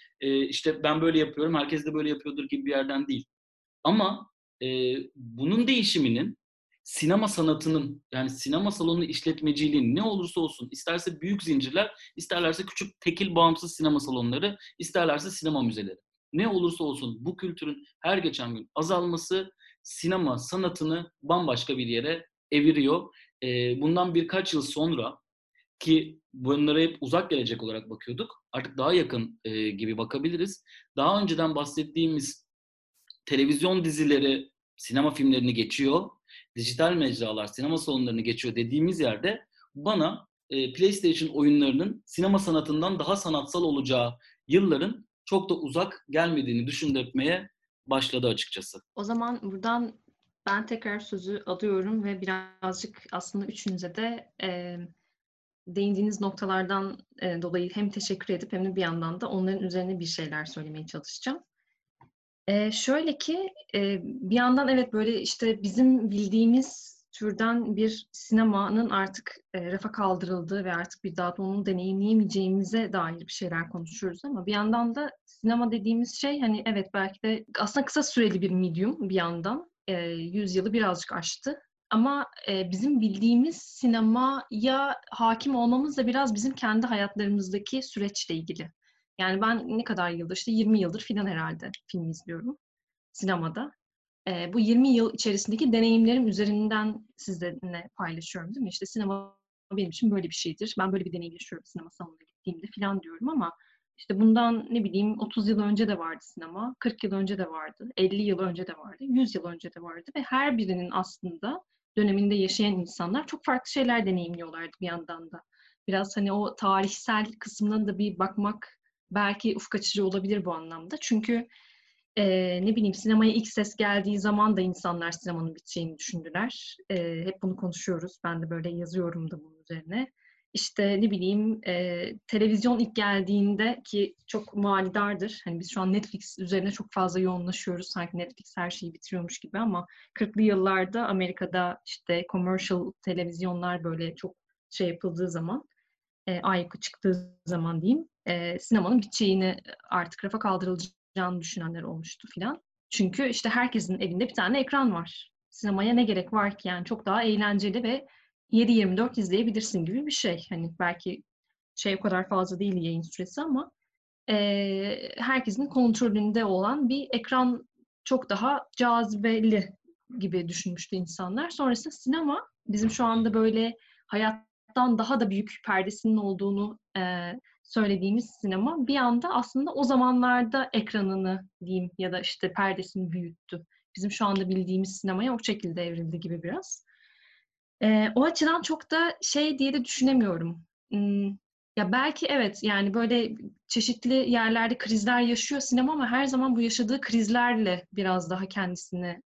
işte ben böyle yapıyorum, herkes de böyle yapıyordur gibi bir yerden değil. Ama bunun değişiminin, sinema sanatının, yani sinema salonu işletmeciliğinin ne olursa olsun, isterse büyük zincirler, isterlerse küçük tekil bağımsız sinema salonları, isterlerse sinema müzeleri. Ne olursa olsun bu kültürün her geçen gün azalması sinema sanatını bambaşka bir yere eviriyor. Bundan birkaç yıl sonra ki bunlara hep uzak gelecek olarak bakıyorduk, artık daha yakın gibi bakabiliriz. Daha önceden bahsettiğimiz televizyon dizileri sinema filmlerini geçiyor, dijital mecralar sinema salonlarını geçiyor dediğimiz yerde bana PlayStation oyunlarının sinema sanatından daha sanatsal olacağı yılların çok da uzak gelmediğini düşündürtmeye başladı açıkçası. O zaman buradan ben tekrar sözü alıyorum ve birazcık aslında üçünüze de değindiğiniz noktalardan dolayı hem teşekkür edip hem de bir yandan da onların üzerine bir şeyler söylemeye çalışacağım. Şöyle ki bir yandan evet böyle işte bizim bildiğimiz türden bir sinemanın artık rafa kaldırıldığı ve artık bir daha da onu deneyimleyemeyeceğimize dair bir şeyler konuşuyoruz ama bir yandan da sinema dediğimiz şey hani evet belki de aslında kısa süreli bir medium bir yandan 100 yılı birazcık aştı ama bizim bildiğimiz sinemaya hakim olmamız da biraz bizim kendi hayatlarımızdaki süreçle ilgili. Yani ben ne kadar yıldır, işte 20 yıldır filan herhalde film izliyorum sinemada. Bu 20 yıl içerisindeki deneyimlerim üzerinden sizinle paylaşıyorum değil mi? İşte sinema benim için böyle bir şeydir. Ben böyle bir deneyim yaşıyorum sinema salonuna gittiğimde filan diyorum ama işte bundan ne bileyim 30 yıl önce de vardı sinema, 40 yıl önce de vardı, 50 yıl önce de vardı, 100 yıl önce de vardı ve her birinin aslında döneminde yaşayan insanlar çok farklı şeyler deneyimliyorlardı bir yandan da. Biraz hani o tarihsel kısmına da bir bakmak belki ufuk açıcı olabilir bu anlamda. Çünkü ne bileyim sinemaya ilk ses geldiği zaman da insanlar sinemanın biteceğini düşündüler. Hep bunu konuşuyoruz. Ben de böyle yazıyorum da bunun üzerine. İşte ne bileyim televizyon ilk geldiğinde ki çok manidardır. Hani biz şu an Netflix üzerine çok fazla yoğunlaşıyoruz. Sanki Netflix her şeyi bitiriyormuş gibi ama 40'lı yıllarda Amerika'da işte commercial televizyonlar böyle çok şey yapıldığı zaman ayıkı çıktığı zaman diyeyim. Sinemanın biteceğini artık rafa kaldırılacağını düşünenler olmuştu filan. Çünkü işte herkesin evinde bir tane ekran var. Sinemaya ne gerek var ki yani çok daha eğlenceli ve 7/24 izleyebilirsin gibi bir şey. Hani belki şey o kadar fazla değil yayın süresi ama herkesin kontrolünde olan bir ekran çok daha cazibeli gibi düşünmüştü insanlar. Sonrasında sinema bizim şu anda böyle hayattan daha da büyük perdesinin olduğunu söylediğimiz sinema bir anda aslında o zamanlarda ekranını diyeyim ya da işte perdesini büyüttü. Bizim şu anda bildiğimiz sinemaya o şekilde evrildi gibi biraz. O açıdan çok da şey diye de düşünemiyorum. Ya belki evet yani böyle çeşitli yerlerde krizler yaşıyor sinema ama her zaman bu yaşadığı krizlerle biraz daha kendisini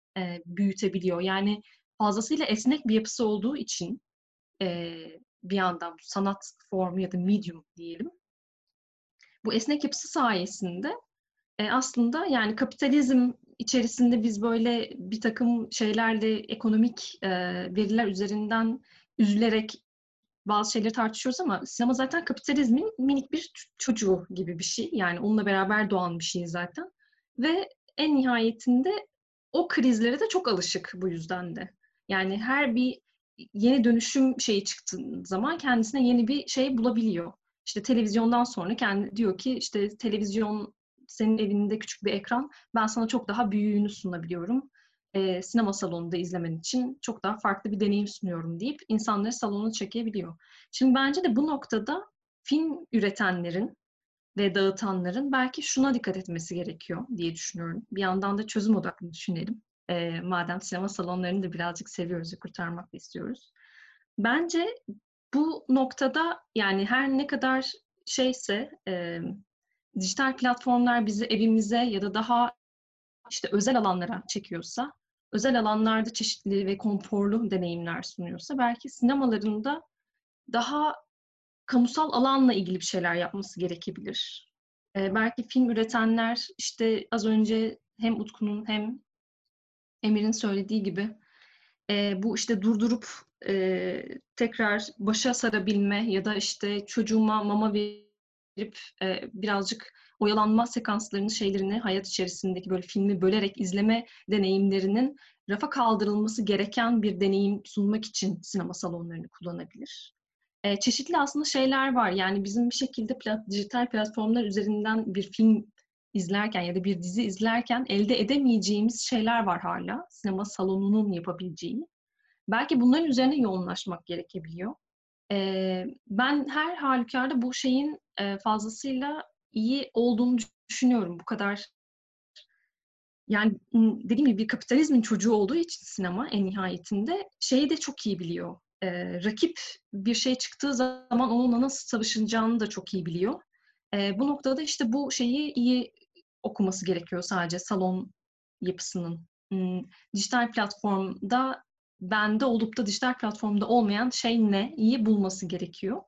büyütebiliyor. Yani fazlasıyla esnek bir yapısı olduğu için bir yandan sanat formu ya da medium diyelim. Bu esnek yapısı sayesinde aslında yani kapitalizm içerisinde biz böyle bir takım şeylerle ekonomik veriler üzerinden üzülerek bazı şeyleri tartışıyoruz ama sinema zaten kapitalizmin minik bir çocuğu gibi bir şey. Yani onunla beraber doğan bir şey zaten. Ve en nihayetinde o krizlere de çok alışık bu yüzden de. Yani her bir yeni dönüşüm şeyi çıktığı zaman kendisine yeni bir şey bulabiliyor. İşte televizyondan sonra kendi diyor ki işte televizyon senin evinde küçük bir ekran, ben sana çok daha büyüğünü sunabiliyorum. Sinema salonunda izlemen için çok daha farklı bir deneyim sunuyorum deyip insanları salona çekebiliyor. Şimdi bence de bu noktada film üretenlerin ve dağıtanların belki şuna dikkat etmesi gerekiyor diye düşünüyorum. Bir yandan da çözüm odaklı düşünelim. Madem sinema salonlarını da birazcık seviyoruz ve kurtarmak istiyoruz. Bence bu noktada yani her ne kadar şeyse dijital platformlar bizi evimize ya da daha işte özel alanlara çekiyorsa, özel alanlarda çeşitli ve konforlu deneyimler sunuyorsa belki sinemalarında daha kamusal alanla ilgili bir şeyler yapması gerekebilir. Belki film üretenler işte az önce hem Utku'nun hem Emir'in söylediği gibi bu işte durdurup tekrar başa sarabilme ya da işte çocuğuma mama verip birazcık oyalanma sekanslarını, şeylerini, hayat içerisindeki böyle filmi bölerek izleme deneyimlerinin rafa kaldırılması gereken bir deneyim sunmak için sinema salonlarını kullanabilir. Çeşitli aslında şeyler var. Yani bizim bir şekilde dijital platformlar üzerinden bir film izlerken ya da bir dizi izlerken elde edemeyeceğimiz şeyler var hala. Sinema salonunun yapabileceği. Belki bunların üzerine yoğunlaşmak gerekebiliyor. Ben her halükarda bu şeyin fazlasıyla iyi olduğunu düşünüyorum. Bu kadar yani dediğim gibi bir kapitalizmin çocuğu olduğu için sinema en nihayetinde şeyi de çok iyi biliyor. Rakip bir şey çıktığı zaman onunla nasıl savaşacağını da çok iyi biliyor. Bu noktada işte bu şeyi iyi okuması gerekiyor sadece salon yapısının. Dijital platformda bende olup da dijital platformda olmayan şey ne? İyi bulması gerekiyor.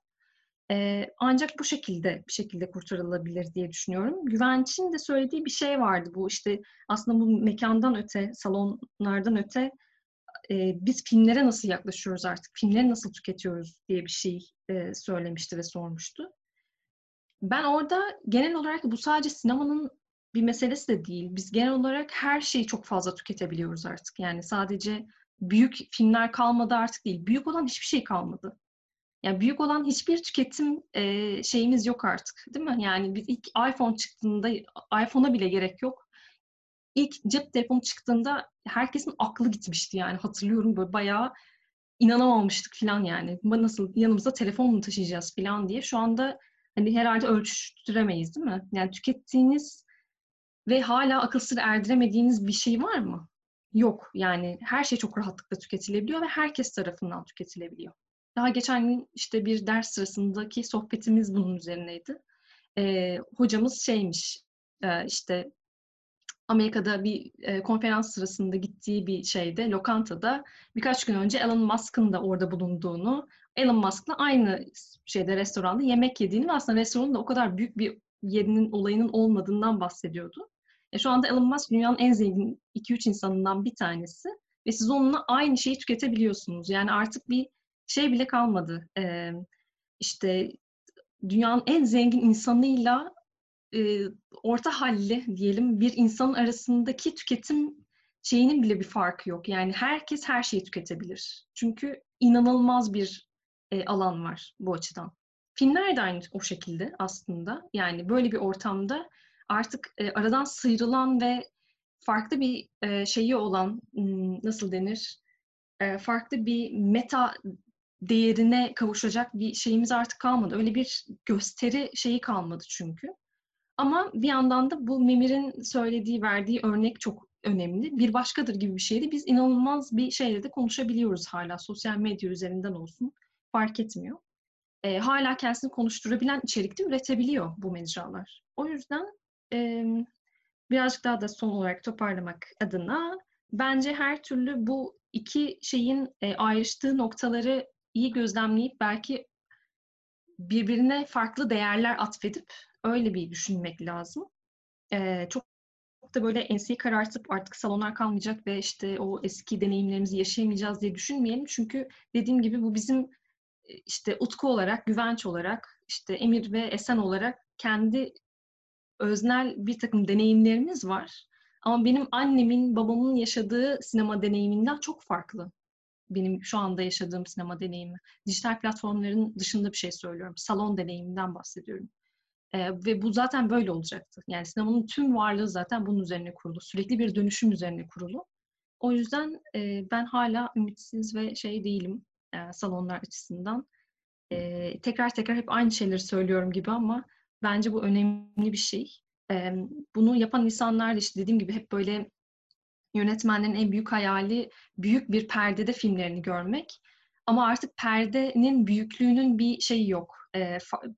Ancak bu şekilde bir şekilde kurtarılabilir diye düşünüyorum. Güvenç'in de söylediği bir şey vardı. Bu işte aslında bu mekandan öte, salonlardan öte biz filmlere nasıl yaklaşıyoruz artık, filmleri nasıl tüketiyoruz diye bir şey söylemişti ve sormuştu. Ben orada genel olarak bu sadece sinemanın bir meselesi de değil. Biz genel olarak her şeyi çok fazla tüketebiliyoruz artık. Yani sadece büyük filmler kalmadı artık değil. Büyük olan hiçbir şey kalmadı. Yani büyük olan hiçbir tüketim şeyimiz yok artık, değil mi? Yani biz ilk iPhone çıktığında, iPhone'a bile gerek yok. İlk cep telefonu çıktığında herkesin aklı gitmişti yani. Hatırlıyorum böyle bayağı inanamamıştık falan yani. Nasıl yanımıza telefon mu taşıyacağız falan diye. Şu anda hani herhalde ölçüştüremeyiz, değil mi? Yani tükettiğiniz ve hala akıl sır erdiremediğiniz bir şey var mı? Yok. Yani her şey çok rahatlıkla tüketilebiliyor ve herkes tarafından tüketilebiliyor. Daha geçen gün işte bir ders sırasındaki sohbetimiz bunun üzerineydi. Hocamız şeymiş, işte Amerika'da bir konferans sırasında gittiği bir şeyde, lokantada birkaç gün önce Elon Musk'ın da orada bulunduğunu, Elon Musk'la aynı şeyde restoranda yemek yediğini ve aslında restoranın da o kadar büyük bir yerinin, olayının olmadığından bahsediyordu. Şu anda Elon Musk dünyanın en zengin 2-3 insanından bir tanesi ve siz onunla aynı şeyi tüketebiliyorsunuz. Yani artık bir şey bile kalmadı. İşte dünyanın en zengin insanıyla orta halli diyelim bir insanın arasındaki tüketim şeyinin bile bir farkı yok. Yani herkes her şeyi tüketebilir. Çünkü inanılmaz bir alan var bu açıdan. Filmler de aynı o şekilde aslında. Yani böyle bir ortamda artık aradan sıyrılan ve farklı bir şeyi olan, nasıl denir, farklı bir meta değerine kavuşacak bir şeyimiz artık kalmadı. Öyle bir gösteri şeyi kalmadı çünkü. Ama bir yandan da bu Memir'in söylediği, verdiği örnek çok önemli. Bir başkadır gibi bir şeydi. Biz inanılmaz bir şeyle de konuşabiliyoruz hala. Sosyal medya üzerinden olsun. Fark etmiyor. Hala kendisini konuşturabilen içerikte üretebiliyor bu mecralar. O yüzden birazcık daha da son olarak toparlamak adına bence her türlü bu iki şeyin ayrıştığı noktaları iyi gözlemleyip belki birbirine farklı değerler atfedip öyle bir düşünmek lazım. Çok da böyle enseyi karartıp artık salonlar kalmayacak ve işte o eski deneyimlerimizi yaşayamayacağız diye düşünmeyelim. Çünkü dediğim gibi bu bizim işte Utku olarak, Güvenç olarak, işte Emir ve Esen olarak kendi öznel bir takım deneyimlerimiz var. Ama benim annemin, babamın yaşadığı sinema deneyiminden çok farklı. Benim şu anda yaşadığım sinema deneyimi. Dijital platformların dışında bir şey söylüyorum. Salon deneyiminden bahsediyorum. Ve bu zaten böyle olacaktı. Yani sinemanın tüm varlığı zaten bunun üzerine kurulu. Sürekli bir dönüşüm üzerine kurulu. O yüzden ben hala ümitsiz ve şey değilim salonlar açısından. Tekrar tekrar hep aynı şeyleri söylüyorum gibi ama bence bu önemli bir şey. Bunu yapan insanlar da işte dediğim gibi hep böyle yönetmenlerin en büyük hayali büyük bir perdede filmlerini görmek. Ama artık perdenin büyüklüğünün bir şeyi yok.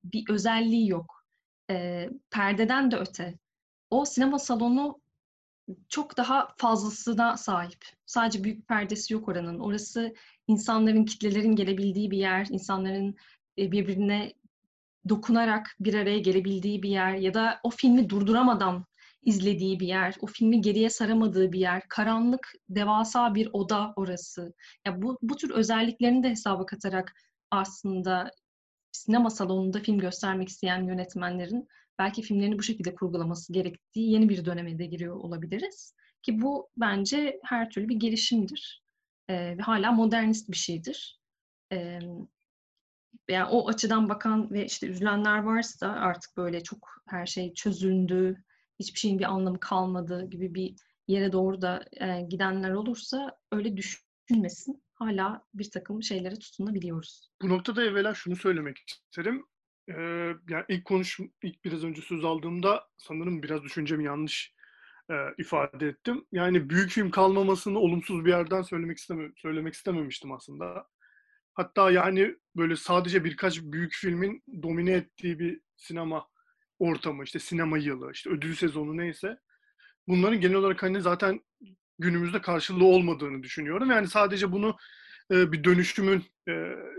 Bir özelliği yok. Perdeden de öte. O sinema salonu çok daha fazlasına sahip. Sadece büyük perdesi yok oranın. Orası insanların, kitlelerin gelebildiği bir yer. İnsanların birbirine dokunarak bir araya gelebildiği bir yer. Ya da o filmi durduramadan izlediği bir yer. O filmi geriye saramadığı bir yer. Karanlık, devasa bir oda orası. Ya bu tür özelliklerini de hesaba katarak aslında sinema salonunda film göstermek isteyen yönetmenlerin belki filmlerini bu şekilde kurgulaması gerektiği yeni bir döneme de giriyor olabiliriz. Ki bu bence her türlü bir gelişimdir. Ve hala modernist bir şeydir. Yani o açıdan bakan ve işte üzülenler varsa artık böyle çok her şey çözüldü, hiçbir şeyin bir anlamı kalmadı gibi bir yere doğru da gidenler olursa öyle düşünmesin. Hala bir takım şeylere tutunabiliyoruz. Bu noktada evvela şunu söylemek isterim. Yani ilk biraz önce söz aldığımda sanırım biraz düşüncemi yanlış ifade ettim. Yani büyük film kalmamasını olumsuz bir yerden söylemek istememiştim aslında. Hatta yani böyle sadece birkaç büyük filmin domine ettiği bir sinema ortamı, işte sinema yılı, işte ödül sezonu neyse bunların genel olarak hani zaten günümüzde karşılığı olmadığını düşünüyorum. Yani sadece bunu bir dönüşümün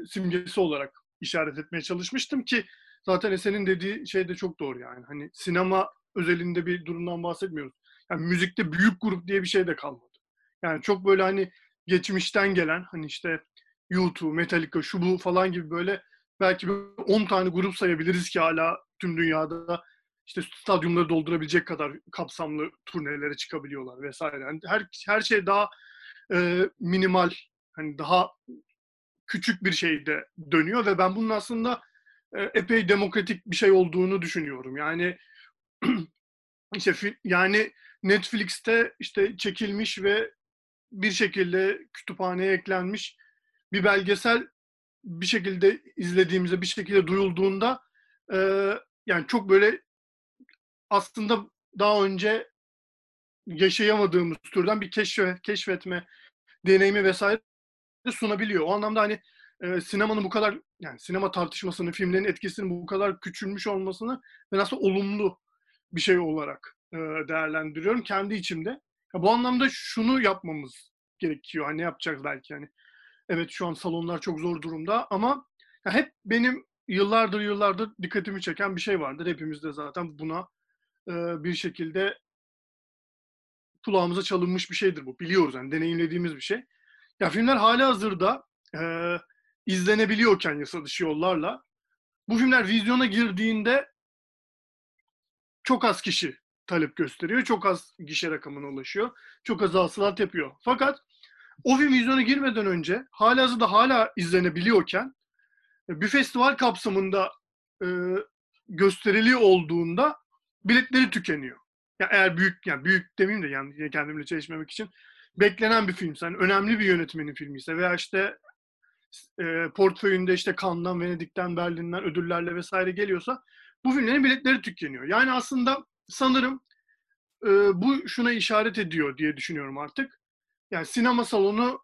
simgesi olarak işaret etmeye çalışmıştım ki zaten Esen'in dediği şey de çok doğru yani. Hani sinema özelinde bir durumdan bahsetmiyoruz. Yani müzikte büyük grup diye bir şey de kalmadı. Yani çok böyle hani geçmişten gelen hani işte U2, Metallica, şu bu falan gibi böyle belki 10 tane grup sayabiliriz ki hala tüm dünyada işte stadyumları doldurabilecek kadar kapsamlı turnelere çıkabiliyorlar vesaire. Yani her şey daha minimal, hani daha küçük bir şeyde dönüyor ve ben bunun aslında epey demokratik bir şey olduğunu düşünüyorum. Yani işte yani Netflix'te işte çekilmiş ve bir şekilde kütüphaneye eklenmiş bir belgesel bir şekilde izlediğimizde, bir şekilde duyulduğunda yani çok böyle aslında daha önce yaşayamadığımız türden bir keşfetme deneyimi vesaire de sunabiliyor. O anlamda hani sinemanın bu kadar, yani sinema tartışmasını, filmlerin etkisinin bu kadar küçülmüş olmasını ben aslında olumlu bir şey olarak değerlendiriyorum kendi içimde. Ya bu anlamda şunu yapmamız gerekiyor. Hani ne yapacağız belki hani. Evet şu an salonlar çok zor durumda ama hep benim yıllardır dikkatimi çeken bir şey vardır. Hepimiz de zaten buna bir şekilde kulağımıza çalınmış bir şeydir bu. Biliyoruz yani deneyimlediğimiz bir şey. Ya filmler halihazırda izlenebiliyorken yasa dışı yollarla bu filmler vizyona girdiğinde çok az kişi talep gösteriyor. Çok az gişe rakamına ulaşıyor. Çok az hasılat yapıyor. Fakat o film vizyona girmeden önce hala izlenebiliyorken bir festival kapsamında gösteriliyor olduğunda biletleri tükeniyor. Yani eğer büyük demeyeyim de yani kendimle çelişmemek için beklenen bir filmse, yani önemli bir yönetmenin filmiyse veya işte portföyünde işte Cannes'dan, Venedik'ten, Berlin'den ödüllerle vesaire geliyorsa bu filmlerin biletleri tükeniyor. Yani aslında sanırım bu şuna işaret ediyor diye düşünüyorum artık. Yani sinema salonu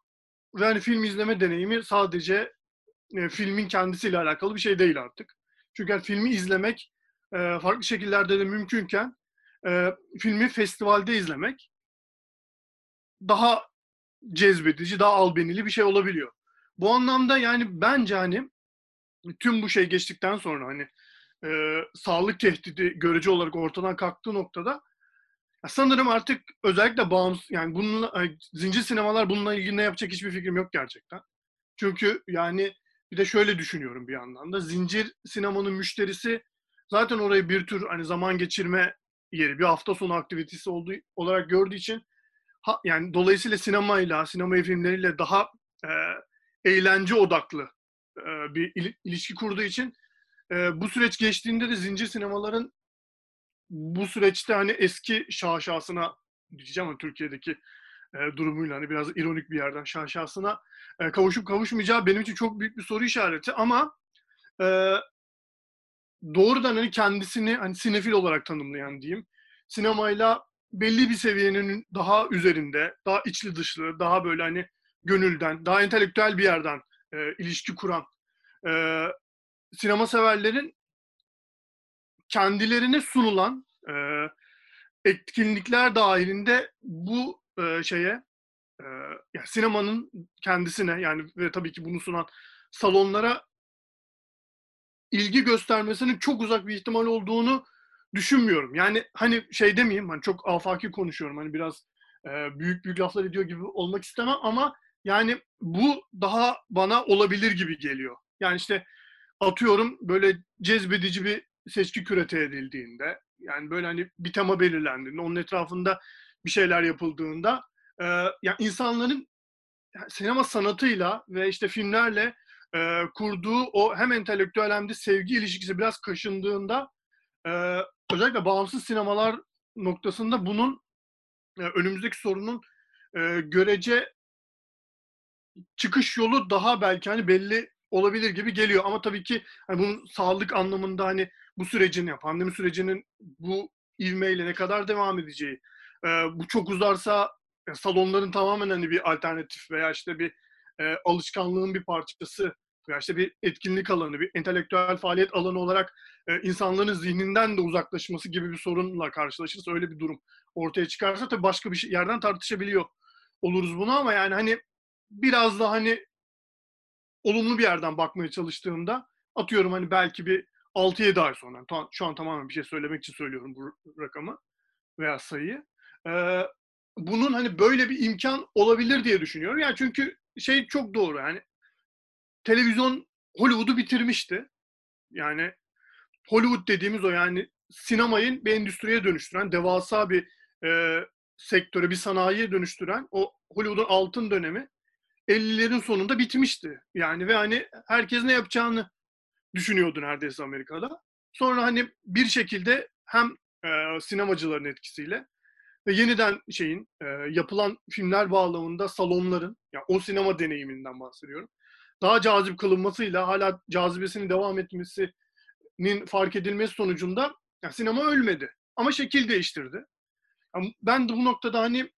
ve yani film izleme deneyimi sadece filmin kendisiyle alakalı bir şey değil artık. Çünkü yani filmi izlemek farklı şekillerde de mümkünken filmi festivalde izlemek daha cezbedici, daha albenili bir şey olabiliyor. Bu anlamda yani bence hani tüm bu şey geçtikten sonra hani sağlık tehdidi görece olarak ortadan kalktığı noktada sanırım artık özellikle bağımsız, yani bununla, zincir sinemalar bununla ilgili ne yapacak hiçbir fikrim yok gerçekten. Çünkü yani bir de şöyle düşünüyorum bir yandan da zincir sinemanın müşterisi zaten orayı bir tür hani zaman geçirme yeri, bir hafta sonu aktivitesi olarak gördüğü için yani dolayısıyla sinemayı filmleriyle daha eğlence odaklı bir ilişki kurduğu için Bu süreç geçtiğinde de zincir sinemaların bu süreçte hani eski şaşasına diyeceğim ama Türkiye'deki durumuyla hani biraz ironik bir yerden şaşasına kavuşup kavuşmayacağı benim için çok büyük bir soru işareti ama doğrudan hani kendisini hani sinefil olarak tanımlayan diyeyim. Sinemayla belli bir seviyenin daha üzerinde, daha içli dışlı, daha böyle hani gönülden, daha entelektüel bir yerden ilişki kuran sinema severlerin kendilerine sunulan etkinlikler dahilinde bu şeye, yani sinemanın kendisine yani ve tabii ki bunu sunan salonlara ilgi göstermesinin çok uzak bir ihtimal olduğunu düşünmüyorum. Yani hani şey demeyeyim, hani çok afaki konuşuyorum, hani biraz büyük laflar ediyor gibi olmak istemem ama yani bu daha bana olabilir gibi geliyor. Yani işte atıyorum böyle cezbedici bir seçki kürete edildiğinde, yani böyle hani bir tema belirlendiğinde, onun etrafında bir şeyler yapıldığında yani insanların sinema sanatıyla ve işte filmlerle kurduğu o hem entelektüel hem de sevgi ilişkisi biraz kaşındığında özellikle bağımsız sinemalar noktasında bunun önümüzdeki sorunun görece çıkış yolu daha belki hani belli olabilir gibi geliyor. Ama tabii ki hani bunun sağlık anlamında hani bu sürecin, pandemi sürecinin bu ivmeyle ne kadar devam edeceği, bu çok uzarsa salonların tamamen hani bir alternatif veya işte bir alışkanlığın bir parçası veya işte bir etkinlik alanı, bir entelektüel faaliyet alanı olarak insanların zihninden de uzaklaşması gibi bir sorunla karşılaşırsa, öyle bir durum ortaya çıkarsa tabii başka bir şey, yerden tartışabiliyor oluruz bunu ama yani hani biraz da hani olumlu bir yerden bakmaya çalıştığımda atıyorum hani belki bir 6-7 ay sonra, şu an tamamen bir şey söylemek için söylüyorum bu rakamı veya sayıyı, bunun hani böyle bir imkan olabilir diye düşünüyorum. Yani çünkü şey çok doğru, yani televizyon Hollywood'u bitirmişti. Yani Hollywood dediğimiz o, yani sinemayı bir endüstriye dönüştüren, devasa bir sektöre, bir sanayiye dönüştüren o Hollywood'un altın dönemi 50'lerin sonunda bitmişti. Yani ve hani herkes ne yapacağını düşünüyordu neredeyse Amerika'da. Sonra hani bir şekilde hem sinemacıların etkisiyle ve yeniden şeyin, yapılan filmler bağlamında salonların, yani o sinema deneyiminden bahsediyorum, daha cazip kılınmasıyla hala cazibesinin devam etmesinin fark edilmesi sonucunda yani sinema ölmedi. Ama şekil değiştirdi. Yani ben de bu noktada hani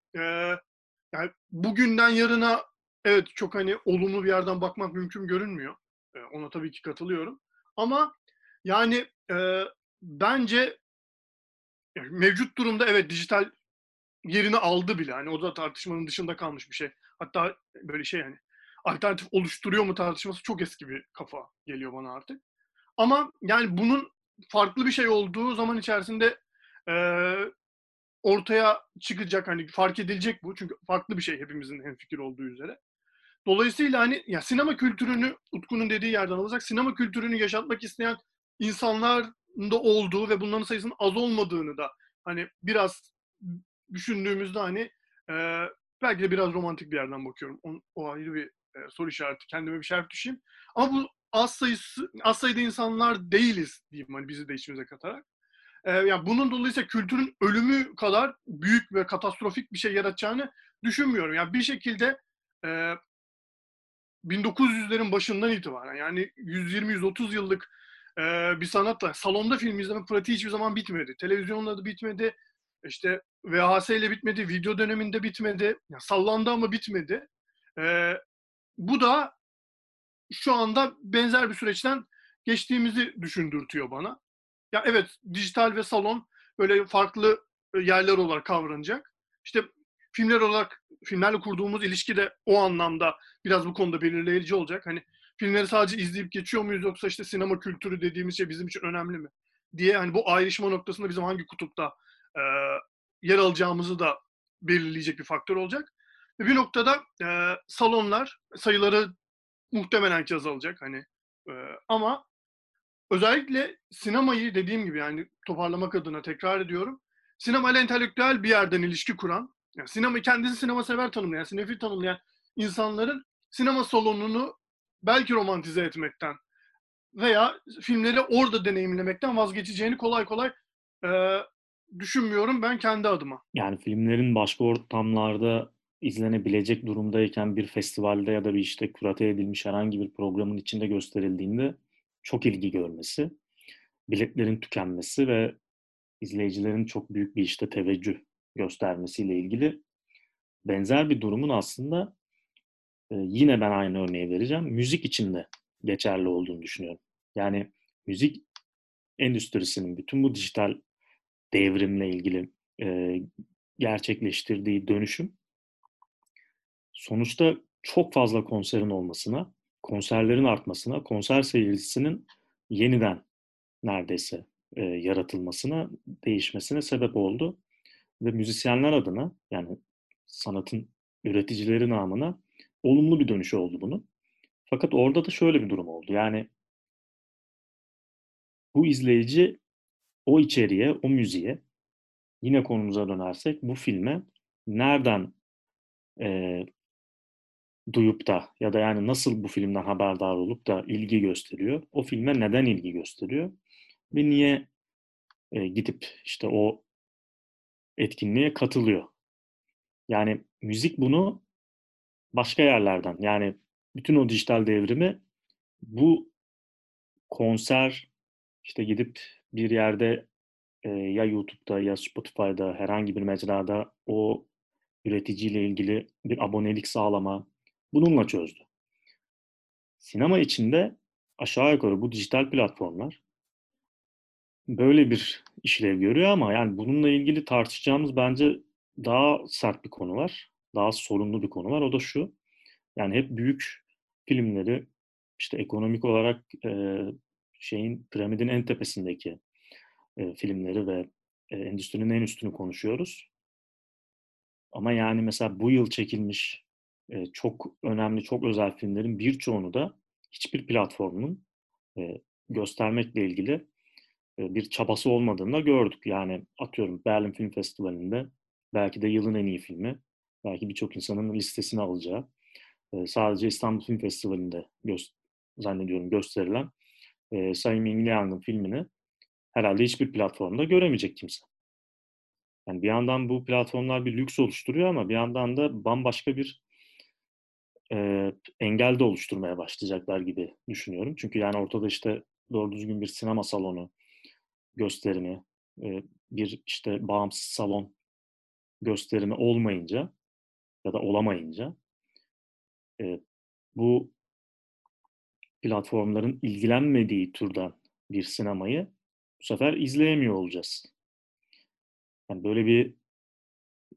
yani bugünden yarına evet çok hani olumlu bir yerden bakmak mümkün görünmüyor. Ona tabii ki katılıyorum. Ama yani bence yani mevcut durumda evet dijital yerini aldı bile. Hani o da tartışmanın dışında kalmış bir şey. Hatta böyle şey yani alternatif oluşturuyor mu tartışması çok eski bir kafa geliyor bana artık. Ama yani bunun farklı bir şey olduğu zaman içerisinde ortaya çıkacak, hani fark edilecek bu. Çünkü farklı bir şey, hepimizin hemfikir olduğu üzere. Dolayısıyla hani ya sinema kültürünü, Utku'nun dediği yerden alacak, sinema kültürünü yaşatmak isteyen insanların da olduğu ve bunların sayısının az olmadığını da hani biraz düşündüğümüzde hani belki de biraz romantik bir yerden bakıyorum. O ayrı bir soru işareti. Kendime bir şerh düşeyim. Ama bu az sayıda insanlar değiliz diyeyim, hani bizi de içimize katarak. Yani bunun dolayısıyla kültürün ölümü kadar büyük ve katastrofik bir şey yaratacağını düşünmüyorum. Yani bir şekilde 1900'lerin başından itibaren yani 120-130 yıllık bir sanatla salonda film izleme pratiği hiçbir zaman bitmedi. Televizyonla da bitmedi. İşte VHS ile bitmedi, video döneminde bitmedi, yani sallandı ama bitmedi. Bu da şu anda benzer bir süreçten geçtiğimizi düşündürtüyor bana. Ya evet, dijital ve salon böyle farklı yerler olarak kavranacak. İşte filmler olarak, filmlerle kurduğumuz ilişki de o anlamda biraz bu konuda belirleyici olacak. Hani filmleri sadece izleyip geçiyor muyuz, yoksa işte sinema kültürü dediğimiz şey bizim için önemli mi diye, hani bu ayrışma noktasında bizim hangi kutupta yer alacağımızı da belirleyecek bir faktör olacak. Ve bir noktada salonlar sayıları muhtemelen ki azalacak hani ama özellikle sinemayı dediğim gibi yani toparlamak adına tekrar ediyorum. Sinema ile entelektüel bir yerden ilişki kuran, yani sinema kendisi sinema sever tanımlayan, sinefil tanımlayan insanların sinema salonunu belki romantize etmekten veya filmleri orada deneyimlemekten vazgeçeceğini kolay kolay düşünmüyorum ben kendi adıma. Yani filmlerin başka ortamlarda izlenebilecek durumdayken bir festivalde ya da bir işte kurate edilmiş herhangi bir programın içinde gösterildiğinde çok ilgi görmesi, biletlerin tükenmesi ve izleyicilerin çok büyük bir işte teveccüh göstermesiyle ilgili benzer bir durumun aslında yine ben aynı örneği vereceğim. Müzik için de geçerli olduğunu düşünüyorum. Yani müzik endüstrisinin bütün bu dijital devrimle ilgili gerçekleştirdiği dönüşüm sonuçta çok fazla konserin olmasına, konserlerin artmasına, konser seyircisinin yeniden neredeyse yaratılmasına, değişmesine sebep oldu. Ve müzisyenler adına, yani sanatın üreticileri namına olumlu bir dönüşü oldu bunun. Fakat orada da şöyle bir durum oldu. Yani bu izleyici o içeriğe, o müziğe, yine konumuza dönersek bu filme nereden duyup da ya da yani nasıl bu filmden haberdar olup da ilgi gösteriyor? O filme neden ilgi gösteriyor? Ve niye gidip işte o etkinliğe katılıyor? Yani müzik bunu başka yerlerden, yani bütün o dijital devrimi bu konser, işte gidip bir yerde ya YouTube'da ya Spotify'da herhangi bir mecrada o üreticiyle ilgili bir abonelik sağlama, bununla çözdü. Sinema içinde aşağı yukarı bu dijital platformlar böyle bir işlev görüyor ama yani bununla ilgili tartışacağımız bence daha sert bir konu var. Daha sorunlu bir konu var. O da şu. Yani hep büyük filmleri işte ekonomik olarak piramidin en tepesindeki filmleri ve endüstrinin en üstünü konuşuyoruz. Ama yani mesela bu yıl çekilmiş çok önemli, çok özel filmlerin birçoğunu da hiçbir platformun göstermekle ilgili bir çabası olmadığını da gördük. Yani atıyorum Berlin Film Festivali'nde belki de yılın en iyi filmi, belki birçok insanın listesine alacağı, sadece İstanbul Film Festivali'nde zannediyorum gösterilen Sayın Ming Liang'ın filmini herhalde hiçbir platformda göremeyecek kimse. Yani bir yandan bu platformlar bir lüks oluşturuyor ama bir yandan da bambaşka bir engel de oluşturmaya başlayacaklar gibi düşünüyorum. Çünkü yani ortada işte doğru düzgün bir sinema salonu gösterimi, bir işte bağımsız salon gösterimi olmayınca ya da olamayınca bu platformların ilgilenmediği türden bir sinemayı bu sefer izleyemiyor olacağız. Yani böyle bir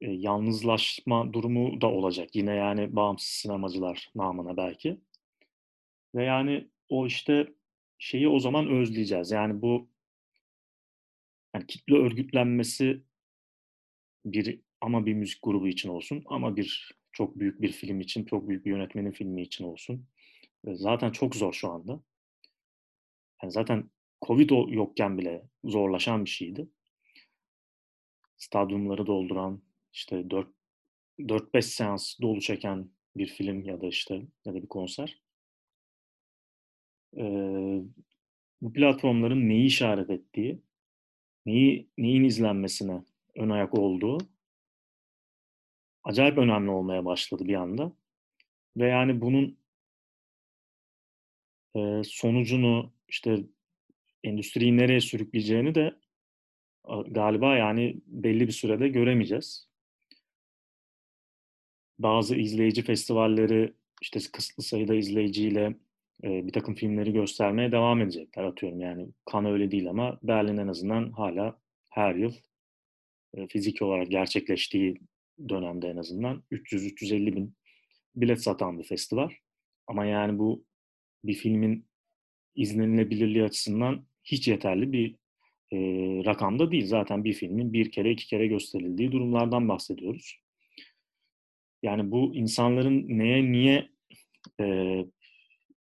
yalnızlaşma durumu da olacak. Yine yani bağımsız sinemacılar namına belki. Ve yani o işte şeyi o zaman özleyeceğiz. Yani bu yani kitle örgütlenmesi ama bir müzik grubu için olsun, ama çok büyük bir film için, çok büyük bir yönetmenin filmi için olsun. Zaten çok zor şu anda. Yani zaten Covid yokken bile zorlaşan bir şeydi. Stadyumları dolduran, işte 4-5 seans dolu çeken bir film ya da bir konser. Bu platformların neyi işaret ettiği, neyin izlenmesine ön ayak olduğu acayip önemli olmaya başladı bir anda. Ve yani bunun sonucunu, işte endüstriyi nereye sürükleyeceğini de galiba yani belli bir sürede göremeyeceğiz. Bazı izleyici festivalleri işte kısıtlı sayıda izleyiciyle bir takım filmleri göstermeye devam edecekler. Atıyorum yani Cannes öyle değil ama Berlin en azından hala her yıl fiziki olarak gerçekleştiği dönemde en azından 300-350 bin bilet satan bir festival. Ama yani bu bir filmin izlenilebilirliği açısından hiç yeterli bir rakamda değil. Zaten bir filmin bir kere, iki kere gösterildiği durumlardan bahsediyoruz. Yani bu insanların neye, niye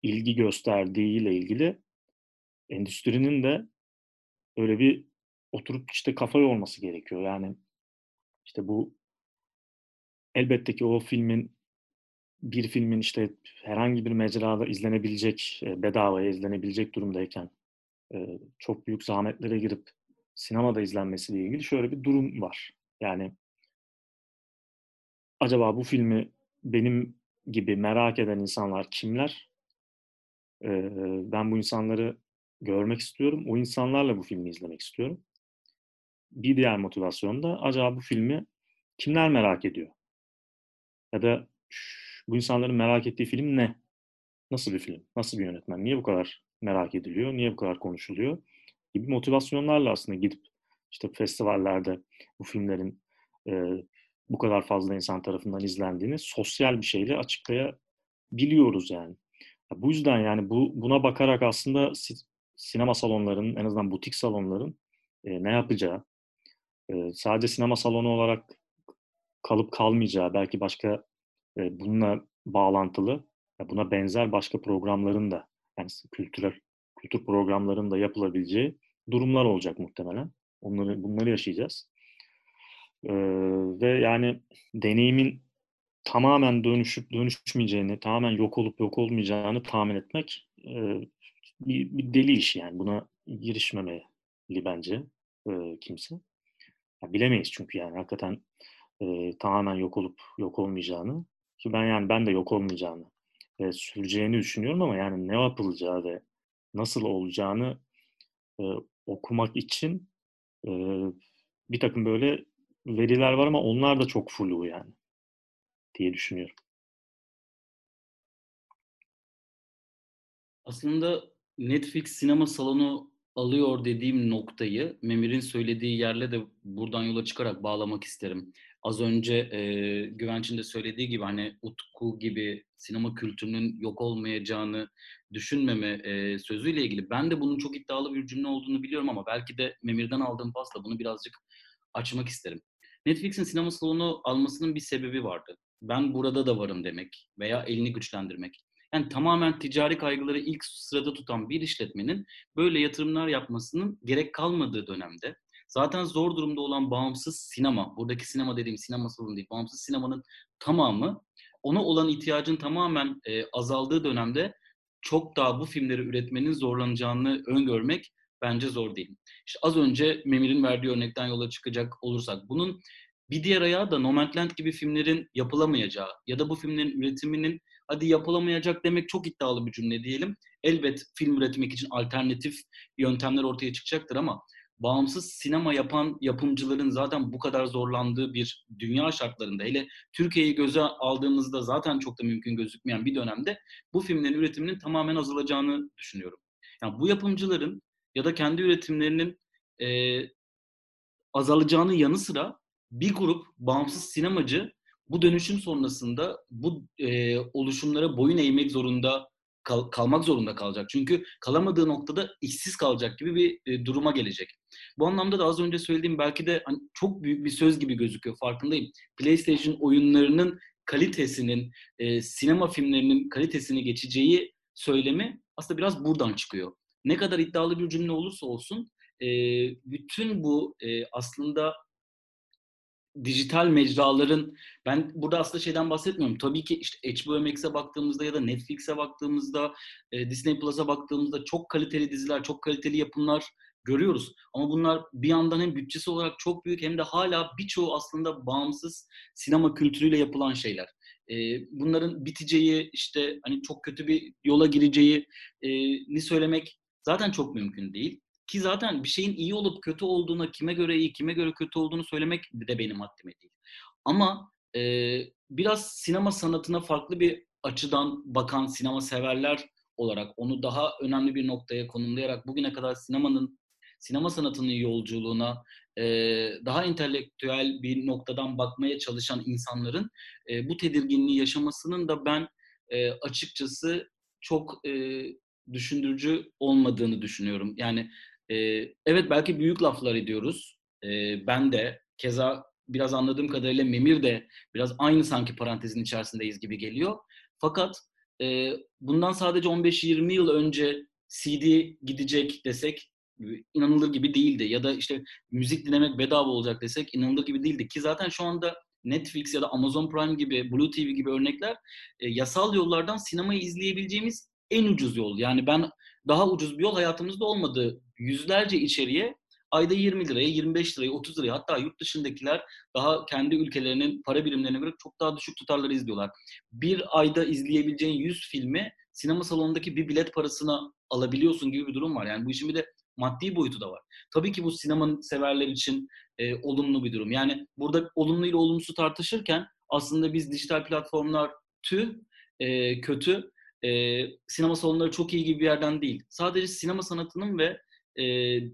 ilgi gösterdiğiyle ilgili endüstrinin de öyle bir oturup işte kafa yorması gerekiyor. Yani işte bu elbette ki o filmin bir filmin işte herhangi bir mecrada izlenebilecek, bedavaya izlenebilecek durumdayken çok büyük zahmetlere girip sinemada izlenmesiyle ilgili şöyle bir durum var. Yani acaba bu filmi benim gibi merak eden insanlar kimler? Ben bu insanları görmek istiyorum. O insanlarla bu filmi izlemek istiyorum. Bir diğer motivasyon da acaba bu filmi kimler merak ediyor? Ya da bu insanların merak ettiği film ne? Nasıl bir film? Nasıl bir yönetmen? Niye bu kadar merak ediliyor? Niye bu kadar konuşuluyor? Gibi motivasyonlarla aslında gidip işte festivallerde bu filmlerin bu kadar fazla insan tarafından izlendiğini sosyal bir şeyle açıklayabiliyoruz yani. Ya bu yüzden yani buna bakarak aslında sinema salonlarının, en azından butik salonların ne yapacağı, sadece sinema salonu olarak kalıp kalmayacağı, belki başka bununla bağlantılı, buna benzer başka programların da, yani kültür programlarının da yapılabileceği durumlar olacak muhtemelen. Bunları yaşayacağız. Ve yani deneyimin tamamen dönüşüp dönüşmeyeceğini, tamamen yok olup yok olmayacağını tahmin etmek bir deli işi yani. Buna girişmemeli bence kimse. Ya bilemeyiz çünkü yani hakikaten tamamen yok olup yok olmayacağını, ki ben de yok olmayacağını süreceğini düşünüyorum, ama yani ne yapılacağı ve nasıl olacağını okumak için bir takım böyle veriler var, ama onlar da çok flu yani diye düşünüyorum. Aslında Netflix sinema salonu alıyor dediğim noktayı Memir'in söylediği yerle de buradan yola çıkarak bağlamak isterim. Az önce Güvenç'in de söylediği gibi hani Utku gibi sinema kültürünün yok olmayacağını düşünmeme sözüyle ilgili. Ben de bunun çok iddialı bir cümle olduğunu biliyorum, ama belki de Memir'den aldığım pasla bunu birazcık açmak isterim. Netflix'in sinema salonu almasının bir sebebi vardı. Ben burada da varım demek veya elini güçlendirmek. Yani tamamen ticari kaygıları ilk sırada tutan bir işletmenin böyle yatırımlar yapmasının gerek kalmadığı dönemde, zaten zor durumda olan bağımsız sinema, buradaki sinema dediğim sinema salonu değil, bağımsız sinemanın tamamı, ona olan ihtiyacın tamamen azaldığı dönemde çok daha bu filmleri üretmenin zorlanacağını öngörmek bence zor değil. İşte az önce Memir'in verdiği örnekten yola çıkacak olursak, bunun bir diğer ayağı da Nomadland gibi filmlerin yapılamayacağı ya da bu filmlerin üretiminin, hadi yapılamayacak demek çok iddialı bir cümle diyelim. Elbet film üretmek için alternatif yöntemler ortaya çıkacaktır, ama bağımsız sinema yapan yapımcıların zaten bu kadar zorlandığı bir dünya şartlarında, hele Türkiye'yi göze aldığımızda zaten çok da mümkün gözükmeyen bir dönemde bu filmlerin üretiminin tamamen azalacağını düşünüyorum. Yani bu yapımcıların ya da kendi üretimlerinin azalacağının yanı sıra bir grup bağımsız sinemacı bu dönüşüm sonrasında bu oluşumlara boyun eğmek zorunda, kalmak zorunda kalacak. Çünkü kalamadığı noktada işsiz kalacak gibi bir duruma gelecek. Bu anlamda da az önce söylediğim belki de hani çok büyük bir söz gibi gözüküyor, farkındayım. PlayStation oyunlarının kalitesinin, sinema filmlerinin kalitesini geçeceği söylemi aslında biraz buradan çıkıyor. Ne kadar iddialı bir cümle olursa olsun, bütün bu aslında dijital mecraların, ben burada aslında şeyden bahsetmiyorum. Tabii ki işte HBO Max'e baktığımızda ya da Netflix'e baktığımızda, Disney Plus'a baktığımızda çok kaliteli diziler, çok kaliteli yapımlar görüyoruz. Ama bunlar bir yandan hem bütçesi olarak çok büyük, hem de hala birçoğu aslında bağımsız sinema kültürüyle yapılan şeyler. Bunların biteceği, işte hani çok kötü bir yola gireceğini söylemek zaten çok mümkün değil. Ki zaten bir şeyin iyi olup kötü olduğuna, kime göre iyi, kime göre kötü olduğunu söylemek de benim haddime değil. Ama biraz sinema sanatına farklı bir açıdan bakan sinema severler olarak, onu daha önemli bir noktaya konumlayarak, bugüne kadar sinema sanatının yolculuğuna daha entelektüel bir noktadan bakmaya çalışan insanların bu tedirginliği yaşamasının da ben açıkçası çok düşündürücü olmadığını düşünüyorum. Yani evet, belki büyük laflar ediyoruz. Ben de keza biraz anladığım kadarıyla Memir de biraz aynı sanki parantezin içerisindeyiz gibi geliyor. Fakat bundan sadece 15-20 yıl önce CD gidecek desek inanılır gibi değildi. Ya da işte müzik dinlemek bedava olacak desek inanılır gibi değildi. Ki zaten şu anda Netflix ya da Amazon Prime gibi, Blue TV gibi örnekler yasal yollardan sinemayı izleyebileceğimiz en ucuz yol. Yani ben daha ucuz bir yol hayatımızda olmadı. Yüzlerce içeriğe ayda 20 liraya, 25 liraya, 30 liraya, hatta yurt dışındakiler daha kendi ülkelerinin para birimlerine göre çok daha düşük tutarları izliyorlar. Bir ayda izleyebileceğin 100 filmi sinema salonundaki bir bilet parasına alabiliyorsun gibi bir durum var. Yani bu işin bir de maddi boyutu da var. Tabii ki bu sinema severler için olumlu bir durum. Yani burada olumlu ile olumsuz tartışırken aslında biz dijital platformlar kötü, sinema salonları çok iyi gibi bir yerden değil. Sadece sinema sanatının ve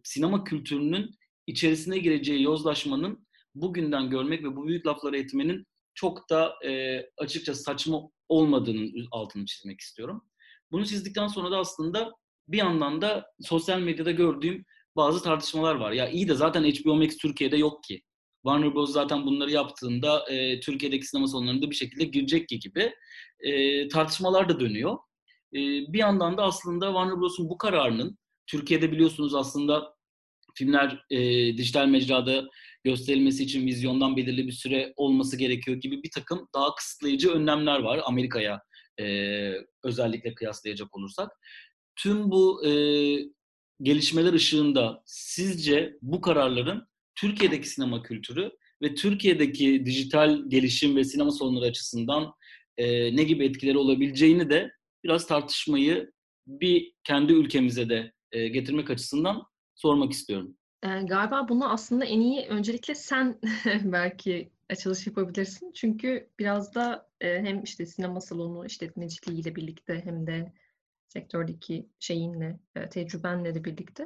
sinema kültürünün içerisine gireceği yozlaşmanın bugünden görmek ve bu büyük lafları etmenin çok da açıkça saçma olmadığının altını çizmek istiyorum. Bunu çizdikten sonra da aslında bir yandan da sosyal medyada gördüğüm bazı tartışmalar var. Ya iyi de zaten HBO Max Türkiye'de yok ki. Warner Bros zaten bunları yaptığında Türkiye'deki sinema salonlarında bir şekilde girecek gibi tartışmalar da dönüyor. Bir yandan da aslında Warner Bros'un bu kararının Türkiye'de biliyorsunuz aslında filmler dijital mecrada gösterilmesi için vizyondan belirli bir süre olması gerekiyor gibi bir takım daha kısıtlayıcı önlemler var Amerika'ya özellikle kıyaslayacak olursak. Tüm bu gelişmeler ışığında sizce bu kararların Türkiye'deki sinema kültürü ve Türkiye'deki dijital gelişim ve sinema salonları açısından ne gibi etkileri olabileceğini de biraz tartışmayı bir kendi ülkemize de getirmek açısından sormak istiyorum. Galiba bunu aslında en iyi öncelikle sen belki açılış yapabilirsin. Çünkü biraz da hem işte sinema salonu işletmeciliğiyle birlikte hem de sektördeki şeyinle, tecrübenle de birlikte.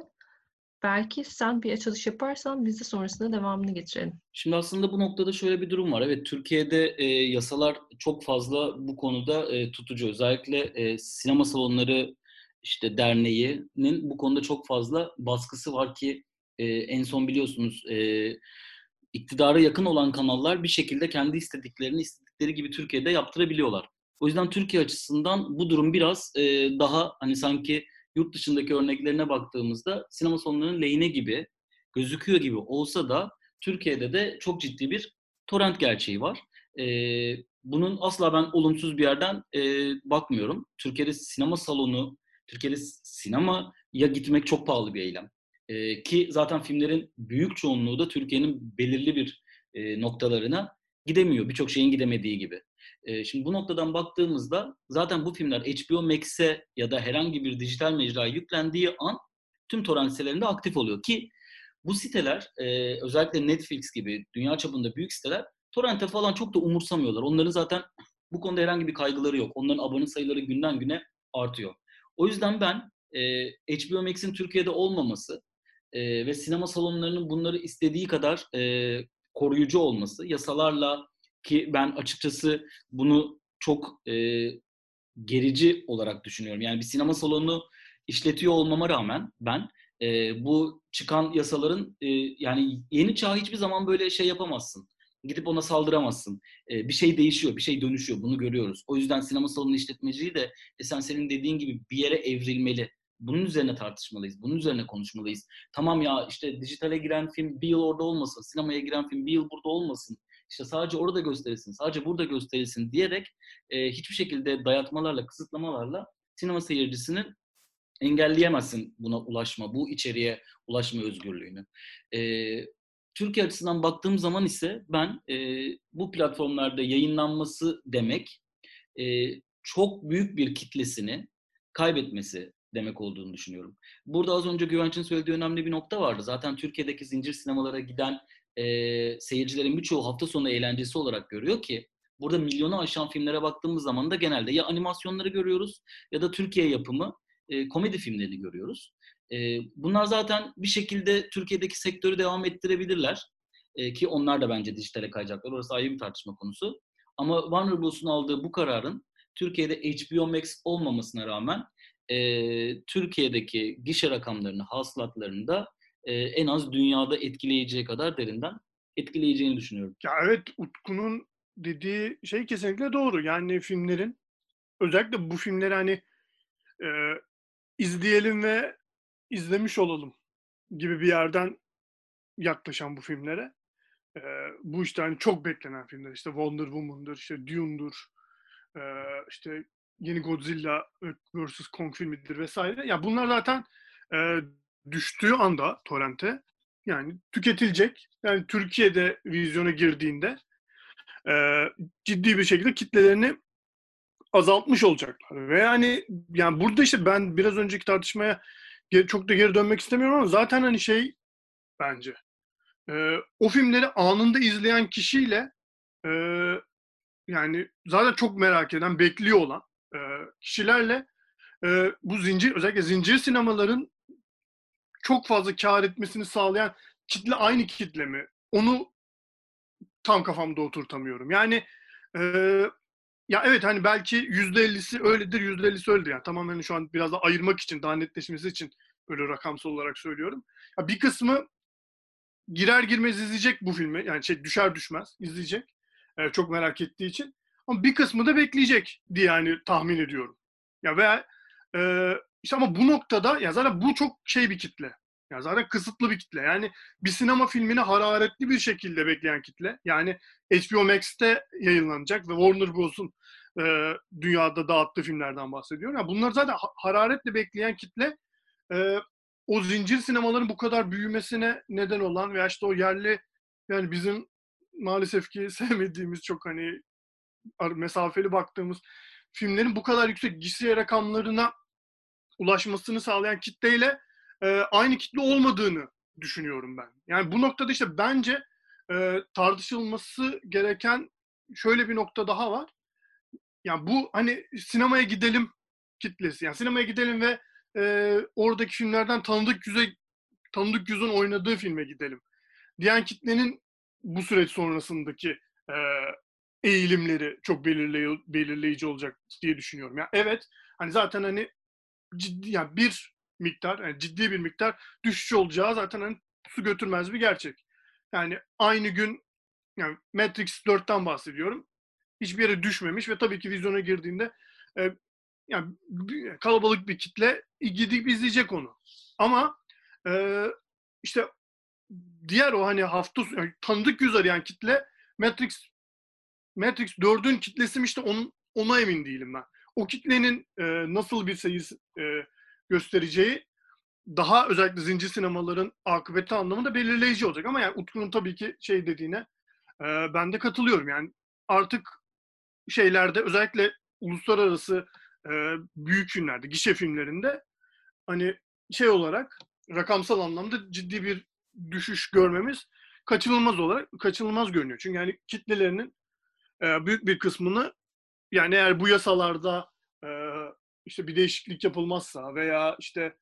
Belki sen bir açılış yaparsan biz de sonrasında devamını getirelim. Şimdi aslında bu noktada şöyle bir durum var. Evet, Türkiye'de yasalar çok fazla bu konuda tutucu. Özellikle sinema salonları işte derneğinin bu konuda çok fazla baskısı var ki en son biliyorsunuz iktidara yakın olan kanallar bir şekilde kendi istediklerini istedikleri gibi Türkiye'de yaptırabiliyorlar. O yüzden Türkiye açısından bu durum biraz daha hani sanki yurt dışındaki örneklerine baktığımızda sinema salonlarının lehine gibi gözüküyor gibi olsa da Türkiye'de de çok ciddi bir torrent gerçeği var. Bunun asla ben olumsuz bir yerden bakmıyorum. Türkiye'de sinemaya gitmek çok pahalı bir eylem. Ki zaten filmlerin büyük çoğunluğu da Türkiye'nin belirli bir noktalarına gidemiyor. Birçok şeyin gidemediği gibi. Şimdi bu noktadan baktığımızda zaten bu filmler HBO Max'e ya da herhangi bir dijital mecraya yüklendiği an tüm torrent sitelerinde aktif oluyor. Ki bu siteler özellikle Netflix gibi dünya çapında büyük siteler torrente falan çok da umursamıyorlar. Onların zaten bu konuda herhangi bir kaygıları yok. Onların abone sayıları günden güne artıyor. O yüzden ben HBO Max'in Türkiye'de olmaması ve sinema salonlarının bunları istediği kadar koruyucu olması, yasalarla ki ben açıkçası bunu çok gerici olarak düşünüyorum. Yani bir sinema salonu işletiyor olmama rağmen ben bu çıkan yasaların yani yeni çağ hiçbir zaman böyle şey yapamazsın. Gidip ona saldıramazsın. Bir şey değişiyor, bir şey dönüşüyor. Bunu görüyoruz. O yüzden sinema salonu işletmeciliği de senin dediğin gibi bir yere evrilmeli. Bunun üzerine tartışmalıyız. Bunun üzerine konuşmalıyız. Tamam ya işte dijitale giren film bir yıl orada olmasın. Sinemaya giren film bir yıl burada olmasın. İşte sadece orada gösterilsin, sadece burada gösterilsin diyerek hiçbir şekilde dayatmalarla, kısıtlamalarla sinema seyircisinin engelleyemezsin buna ulaşma, bu içeriğe ulaşma özgürlüğünü. Türkiye açısından baktığım zaman ise ben bu platformlarda yayınlanması demek çok büyük bir kitlesini kaybetmesi demek olduğunu düşünüyorum. Burada az önce Güvenç'in söylediği önemli bir nokta vardı. Zaten Türkiye'deki zincir sinemalara giden seyircilerin birçoğu hafta sonu eğlencesi olarak görüyor ki burada milyonu aşan filmlere baktığımız zaman da genelde ya animasyonları görüyoruz ya da Türkiye yapımı komedi filmlerini görüyoruz. Bunlar zaten bir şekilde Türkiye'deki sektörü devam ettirebilirler. Ki onlar da bence dijitale kayacaklar. Orası ayrı bir tartışma konusu. Ama Warner Bros'un aldığı bu kararın Türkiye'de HBO Max olmamasına rağmen Türkiye'deki gişe rakamlarını, hasılatlarını da en az dünyada etkileyeceği kadar derinden etkileyeceğini düşünüyorum. Ya evet, Utku'nun dediği şey kesinlikle doğru. Yani filmlerin, özellikle bu filmleri hani izleyelim ve izlemiş olalım gibi bir yerden yaklaşan bu filmlere. Bu işte hani çok beklenen filmler, işte Wonder Woman'dır, işte Dune'dur, işte yeni Godzilla vs. Kong filmidir vesaire. Ya bunlar zaten düştüğü anda torrente yani tüketilecek. Yani Türkiye'de vizyona girdiğinde ciddi bir şekilde kitlelerini azaltmış olacaklar. Ve yani burada işte ben biraz önceki tartışmaya çok da geri dönmek istemiyorum ama zaten hani şey bence o filmleri anında izleyen kişiyle yani zaten çok merak eden, bekliyor olan kişilerle bu zincir, özellikle zincir sinemaların çok fazla kar etmesini sağlayan kitle aynı kitle mi? Onu tam kafamda oturtamıyorum. Yani ya evet hani belki %50'si öyledir, %50'si öyledir. Yani tamamen şu an biraz da ayırmak için, daha netleşmesi için böyle rakamsal olarak söylüyorum. Ya bir kısmı girer girmez izleyecek bu filmi. Yani şey, düşer düşmez izleyecek. Çok merak ettiği için. Ama bir kısmı da bekleyecek diye yani tahmin ediyorum. Ya veya işte ama bu noktada ya zaten bu çok şey bir kitle. Ya zaten kısıtlı bir kitle. Yani bir sinema filmini hararetli bir şekilde bekleyen kitle. Yani HBO Max'te yayınlanacak ve Warner Bros'un dünyada dağıttığı filmlerden bahsediyor. Yani bunlar zaten hararetle bekleyen kitle o zincir sinemaların bu kadar büyümesine neden olan veya işte o yerli, yani bizim maalesef ki sevmediğimiz, çok hani mesafeli baktığımız filmlerin bu kadar yüksek gişe rakamlarına ulaşmasını sağlayan kitleyle aynı kitle olmadığını düşünüyorum ben. Yani bu noktada işte bence tartışılması gereken şöyle bir nokta daha var. Yani bu hani sinemaya gidelim kitlesi. Yani sinemaya gidelim ve oradaki filmlerden tanıdık yüzün oynadığı filme gidelim diyen kitlenin bu süreç sonrasındaki eğilimleri çok belirleyici olacak diye düşünüyorum. Yani evet hani zaten hani ciddi, yani bir miktar, yani ciddi bir miktar düşüş olacağı zaten hani su götürmez bir gerçek. Yani aynı gün, yani Matrix 4'ten bahsediyorum. Hiçbir yere düşmemiş ve tabii ki vizyona girdiğinde yani kalabalık bir kitle gidip izleyecek onu. Ama işte diğer o hani hafta yani tanıdık yüz arayan kitle Matrix 4'ün kitlesi mi, işte ona emin değilim ben. O kitlenin nasıl bir seyir göstereceği daha özellikle zincir sinemaların akıbeti anlamında belirleyici olacak. Ama yani Utku'nun tabii ki şey dediğine ben de katılıyorum. Yani artık şeylerde, özellikle uluslararası büyük filmlerde, gişe filmlerinde hani şey olarak rakamsal anlamda ciddi bir düşüş görmemiz kaçınılmaz görünüyor. Çünkü yani kitlelerinin büyük bir kısmını, yani eğer bu yasalarda işte bir değişiklik yapılmazsa veya işte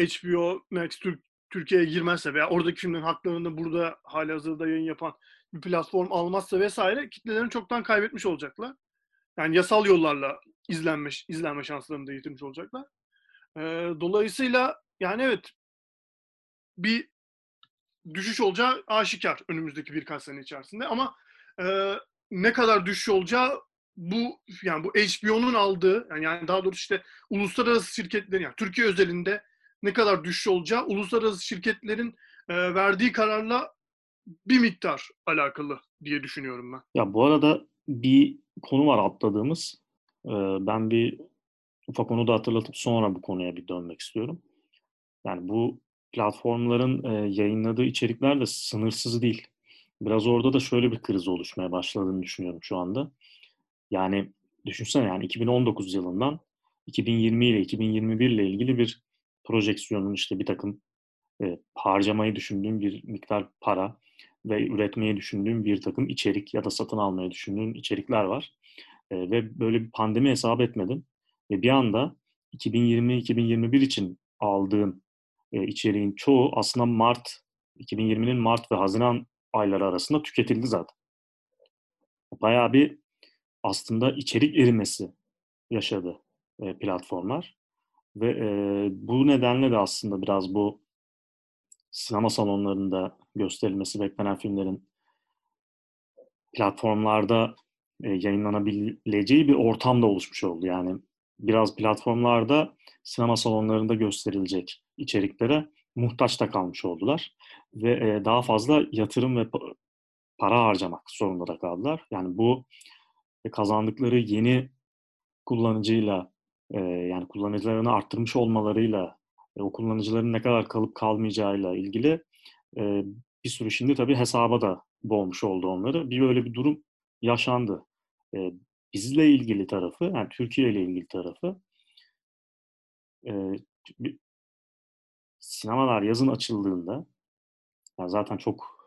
HBO Max Türkiye'ye girmezse veya oradaki filmlerin haklarını burada halihazırda yayın yapan bir platform almazsa vesaire, kitlelerini çoktan kaybetmiş olacaklar. Yani yasal yollarla izlenme şanslarını da yitirmiş olacaklar. Dolayısıyla yani evet, bir düşüş olacağı aşikar önümüzdeki birkaç sene içerisinde ama ne kadar düşüş olacağı bu HBO'nun aldığı, yani daha doğrusu işte uluslararası şirketlerin, yani Türkiye özelinde ne kadar düşüş olacağı uluslararası şirketlerin verdiği kararla bir miktar alakalı diye düşünüyorum ben. Ya bu arada bir konu var atladığımız. Ben bir ufak onu da hatırlatıp sonra bu konuya bir dönmek istiyorum. Yani bu platformların yayınladığı içerikler de sınırsız değil. Biraz orada da şöyle bir kriz oluşmaya başladığını düşünüyorum şu anda. Yani düşünsene, yani 2019 yılından 2020 ile 2021 ile ilgili bir projeksiyonun, işte bir takım harcamayı düşündüğün bir miktar para ve üretmeyi düşündüğün bir takım içerik ya da satın almayı düşündüğün içerikler var. Ve böyle bir pandemi hesap etmedin ve bir anda 2020-2021 için aldığın içeriğin çoğu aslında 2020'nin Mart ve Haziran ayları arasında tüketildi zaten. Bayağı bir aslında içerik erimesi yaşadı platformlar ve bu nedenle de aslında biraz bu sinema salonlarında gösterilmesi beklenen filmlerin platformlarda yayınlanabileceği bir ortam da oluşmuş oldu. Yani biraz platformlarda sinema salonlarında gösterilecek içeriklere muhtaç da kalmış oldular ve daha fazla yatırım ve para harcamak zorunda da kaldılar. Yani bu kazandıkları yeni kullanıcıyla, yani kullanıcılarını arttırmış olmalarıyla, o kullanıcıların ne kadar kalıp kalmayacağıyla ilgili bir sürü şimdi tabii hesaba da boğmuş oldu onları. Bir böyle bir durum yaşandı. Bizle ilgili tarafı, yani Türkiye ile ilgili tarafı, sinemalar yazın açıldığında yani zaten çok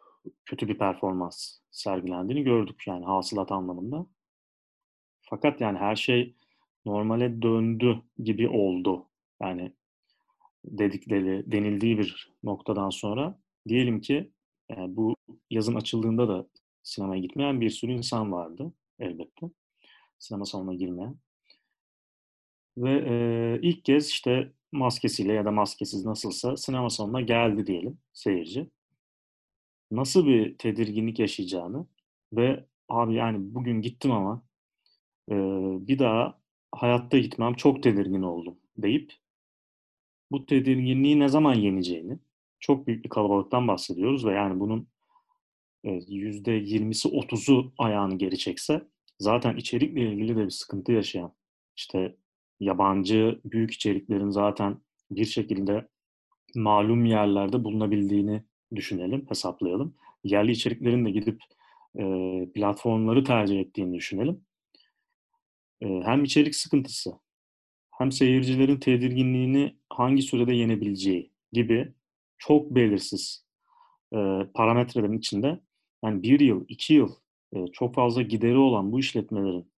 kötü bir performans sergilendiğini gördük yani hasılat anlamında. Fakat yani her şey normale döndü gibi oldu. Yani dedikleri, denildiği bir noktadan sonra diyelim ki yani bu yazın açıldığında da sinemaya gitmeyen bir sürü insan vardı elbette. Sinema salonuna girmeyen. Ve ilk kez işte maskesiyle ya da maskesiz nasılsa sinema salonuna geldi diyelim seyirci. Nasıl bir tedirginlik yaşayacağını ve abi yani bugün gittim ama bir daha hayatta gitmem, çok tedirgin oldum deyip bu tedirginliği ne zaman yeneceğini, çok büyük bir kalabalıktan bahsediyoruz ve yani bunun %20'si 30'u ayağını geri çekse zaten içerikle ilgili de bir sıkıntı yaşayan, işte yabancı büyük içeriklerin zaten bir şekilde malum yerlerde bulunabildiğini düşünelim, hesaplayalım. Yerli içeriklerin de gidip platformları tercih ettiğini düşünelim. Hem içerik sıkıntısı, hem seyircilerin tedirginliğini hangi sürede yenebileceği gibi çok belirsiz parametrelerin içinde yani 1 yıl, 2 yıl çok fazla gideri olan bu işletmelerin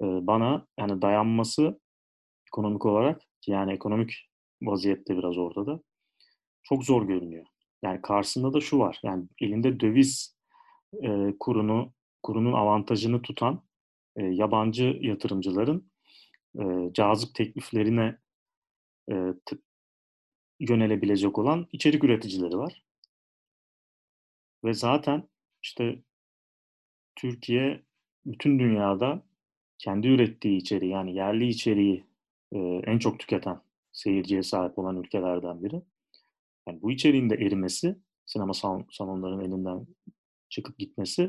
bana yani dayanması ekonomik olarak, yani ekonomik vaziyette biraz orada da çok zor görünüyor. Yani karşısında da şu var, yani elinde döviz kurunun avantajını tutan yabancı yatırımcıların cazip tekliflerine yönelebilecek olan içerik üreticileri var. Ve zaten işte Türkiye bütün dünyada kendi ürettiği içeriği, yani yerli içeriği en çok tüketen, seyirciye sahip olan ülkelerden biri. Yani bu içeriğin de erimesi, sinema salonlarının elinden çıkıp gitmesi,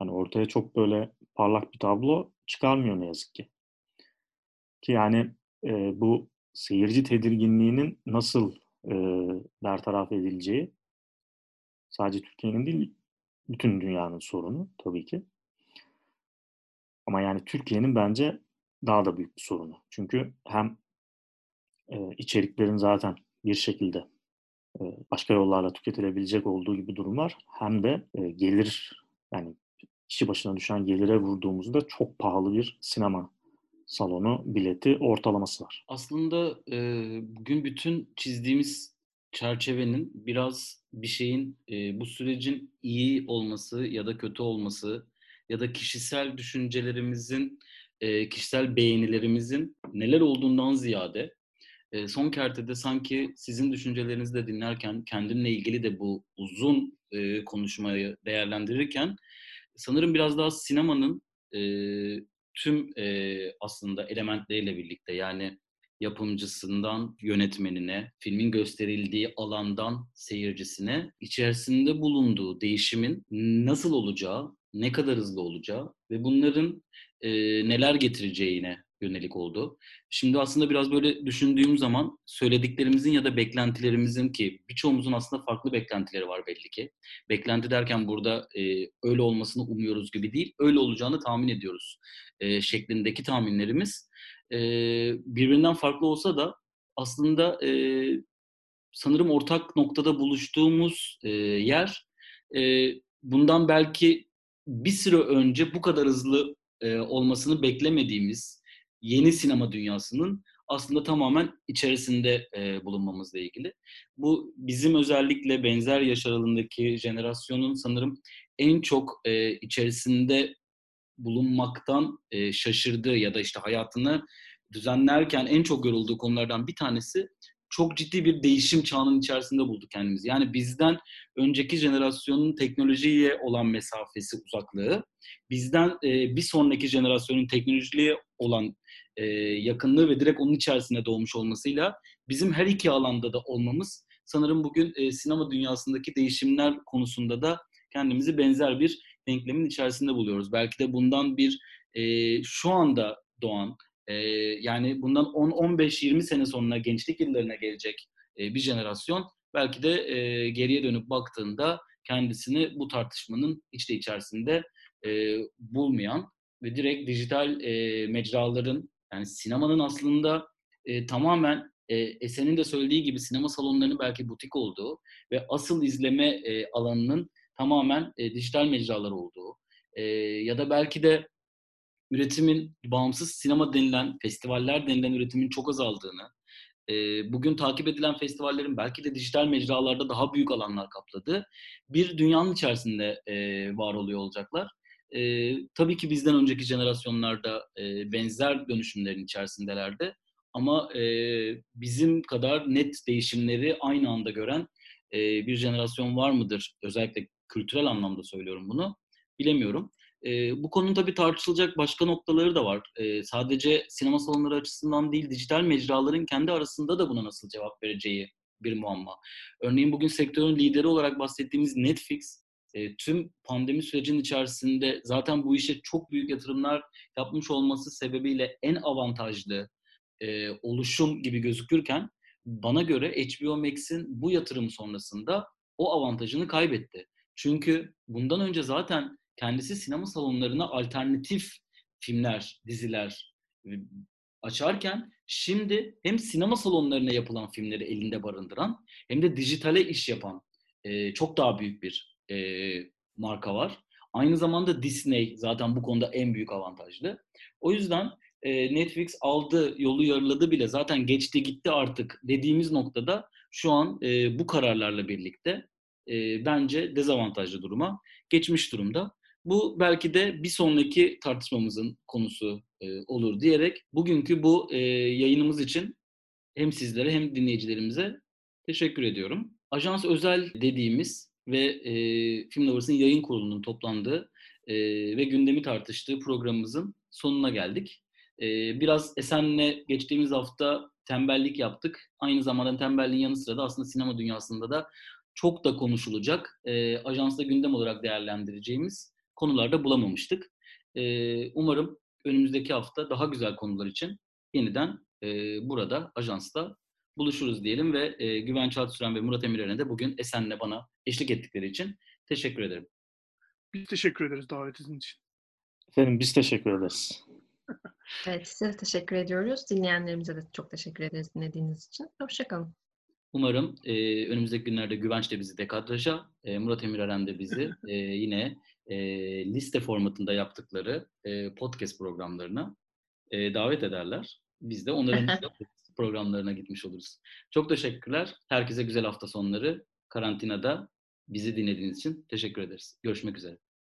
yani ortaya çok böyle parlak bir tablo çıkarmıyor ne yazık ki. Ki yani bu seyirci tedirginliğinin nasıl bertaraf edileceği sadece Türkiye'nin değil, bütün dünyanın sorunu tabii ki. Ama yani Türkiye'nin bence daha da büyük bir sorunu. Çünkü hem içeriklerin zaten bir şekilde başka yollarla tüketilebilecek olduğu gibi durum var. Hem de gelir, yani kişi başına düşen gelire vurduğumuzda çok pahalı bir sinema salonu bileti ortalaması var. Aslında bugün bütün çizdiğimiz çerçevenin biraz bir şeyin, bu sürecin iyi olması ya da kötü olması ya da kişisel düşüncelerimizin, kişisel beğenilerimizin neler olduğundan ziyade son kertede sanki sizin düşüncelerinizi de dinlerken, kendimle ilgili de bu uzun konuşmayı değerlendirirken sanırım biraz daha sinemanın tüm aslında elementleriyle birlikte, yani yapımcısından yönetmenine, filmin gösterildiği alandan seyircisine, içerisinde bulunduğu değişimin nasıl olacağı, ne kadar hızlı olacağı ve bunların neler getireceğine yönelik oldu. Şimdi aslında biraz böyle düşündüğüm zaman söylediklerimizin ya da beklentilerimizin, ki birçoğumuzun aslında farklı beklentileri var belli ki. Beklenti derken burada öyle olmasını umuyoruz gibi değil, öyle olacağını tahmin ediyoruz şeklindeki tahminlerimiz birbirinden farklı olsa da aslında sanırım ortak noktada buluştuğumuz yer, bundan belki bir süre önce bu kadar hızlı olmasını beklemediğimiz yeni sinema dünyasının aslında tamamen içerisinde bulunmamızla ilgili. Bu bizim özellikle benzer yaş aralığındaki jenerasyonun sanırım en çok içerisinde bulunmaktan şaşırdığı ya da işte hayatını düzenlerken en çok yorulduğu konulardan bir tanesi, çok ciddi bir değişim çağının içerisinde bulduk kendimizi. Yani bizden önceki jenerasyonun teknolojiye olan mesafesi, uzaklığı, bizden bir sonraki jenerasyonun teknolojiye olan yakınlığı ve direkt onun içerisinde doğmuş olmasıyla bizim her iki alanda da olmamız sanırım bugün sinema dünyasındaki değişimler konusunda da kendimizi benzer bir denklemin içerisinde buluyoruz. Belki de bundan bir şu anda doğan, yani bundan 10-15-20 sene sonra gençlik yıllarına gelecek bir jenerasyon belki de geriye dönüp baktığında kendisini bu tartışmanın hiç de içerisinde bulmayan ve direkt dijital mecraların, yani sinemanın aslında tamamen Esen'in de söylediği gibi sinema salonlarının belki butik olduğu ve asıl izleme alanının tamamen dijital mecralar olduğu ya da belki de üretimin, bağımsız sinema denilen, festivaller denilen üretimin çok azaldığını, bugün takip edilen festivallerin belki de dijital mecralarda daha büyük alanlar kapladığı bir dünyanın içerisinde var oluyor olacaklar. Tabii ki bizden önceki jenerasyonlarda benzer dönüşümlerin içerisindelerdi. Ama bizim kadar net değişimleri aynı anda gören bir jenerasyon var mıdır? Özellikle kültürel anlamda söylüyorum bunu. Bilemiyorum. Bu konunun tabii tartışılacak başka noktaları da var. Sadece sinema salonları açısından değil, dijital mecraların kendi arasında da buna nasıl cevap vereceği bir muamma. Örneğin bugün sektörün lideri olarak bahsettiğimiz Netflix, tüm pandemi sürecinin içerisinde zaten bu işe çok büyük yatırımlar yapmış olması sebebiyle en avantajlı oluşum gibi gözükürken, bana göre HBO Max'in bu yatırım sonrasında o avantajını kaybetti. Çünkü bundan önce zaten kendisi sinema salonlarına alternatif filmler, diziler açarken şimdi hem sinema salonlarına yapılan filmleri elinde barındıran hem de dijitale iş yapan çok daha büyük bir marka var. Aynı zamanda Disney zaten bu konuda en büyük avantajlı. O yüzden Netflix aldı, yolu yarıladı bile, zaten geçti gitti artık dediğimiz noktada şu an bu kararlarla birlikte bence dezavantajlı duruma geçmiş durumda. Bu belki de bir sonraki tartışmamızın konusu olur diyerek bugünkü bu yayınımız için hem sizlere hem dinleyicilerimize teşekkür ediyorum. Ajans Özel dediğimiz ve Film Lovers'ın yayın kurulunun toplandığı ve gündemi tartıştığı programımızın sonuna geldik. Biraz Esen'le geçtiğimiz hafta tembellik yaptık. Aynı zamanda tembelliğin yanı sıra da aslında sinema dünyasında da çok da konuşulacak, ajansla gündem olarak değerlendireceğimiz konularda bulamamıştık. Umarım önümüzdeki hafta daha güzel konular için yeniden burada ajansla buluşuruz diyelim ve Güven Çağatüren ve Murat Emirer'e de bugün Esen'le bana eşlik ettikleri için teşekkür ederim. Biz teşekkür ederiz davetiniz için. Efendim biz teşekkür ederiz. Evet, size teşekkür ediyoruz. Dinleyenlerimize de çok teşekkür ederiz dinlediğiniz için. Hoşçakalın. Umarım önümüzdeki günlerde Güvenç de bizi dekadraja, Murat Emireren de bizi yine liste formatında yaptıkları podcast programlarına davet ederler. Biz de onların programlarına gitmiş oluruz. Çok teşekkürler. Herkese güzel hafta sonları. Karantinada bizi dinlediğiniz için teşekkür ederiz. Görüşmek üzere.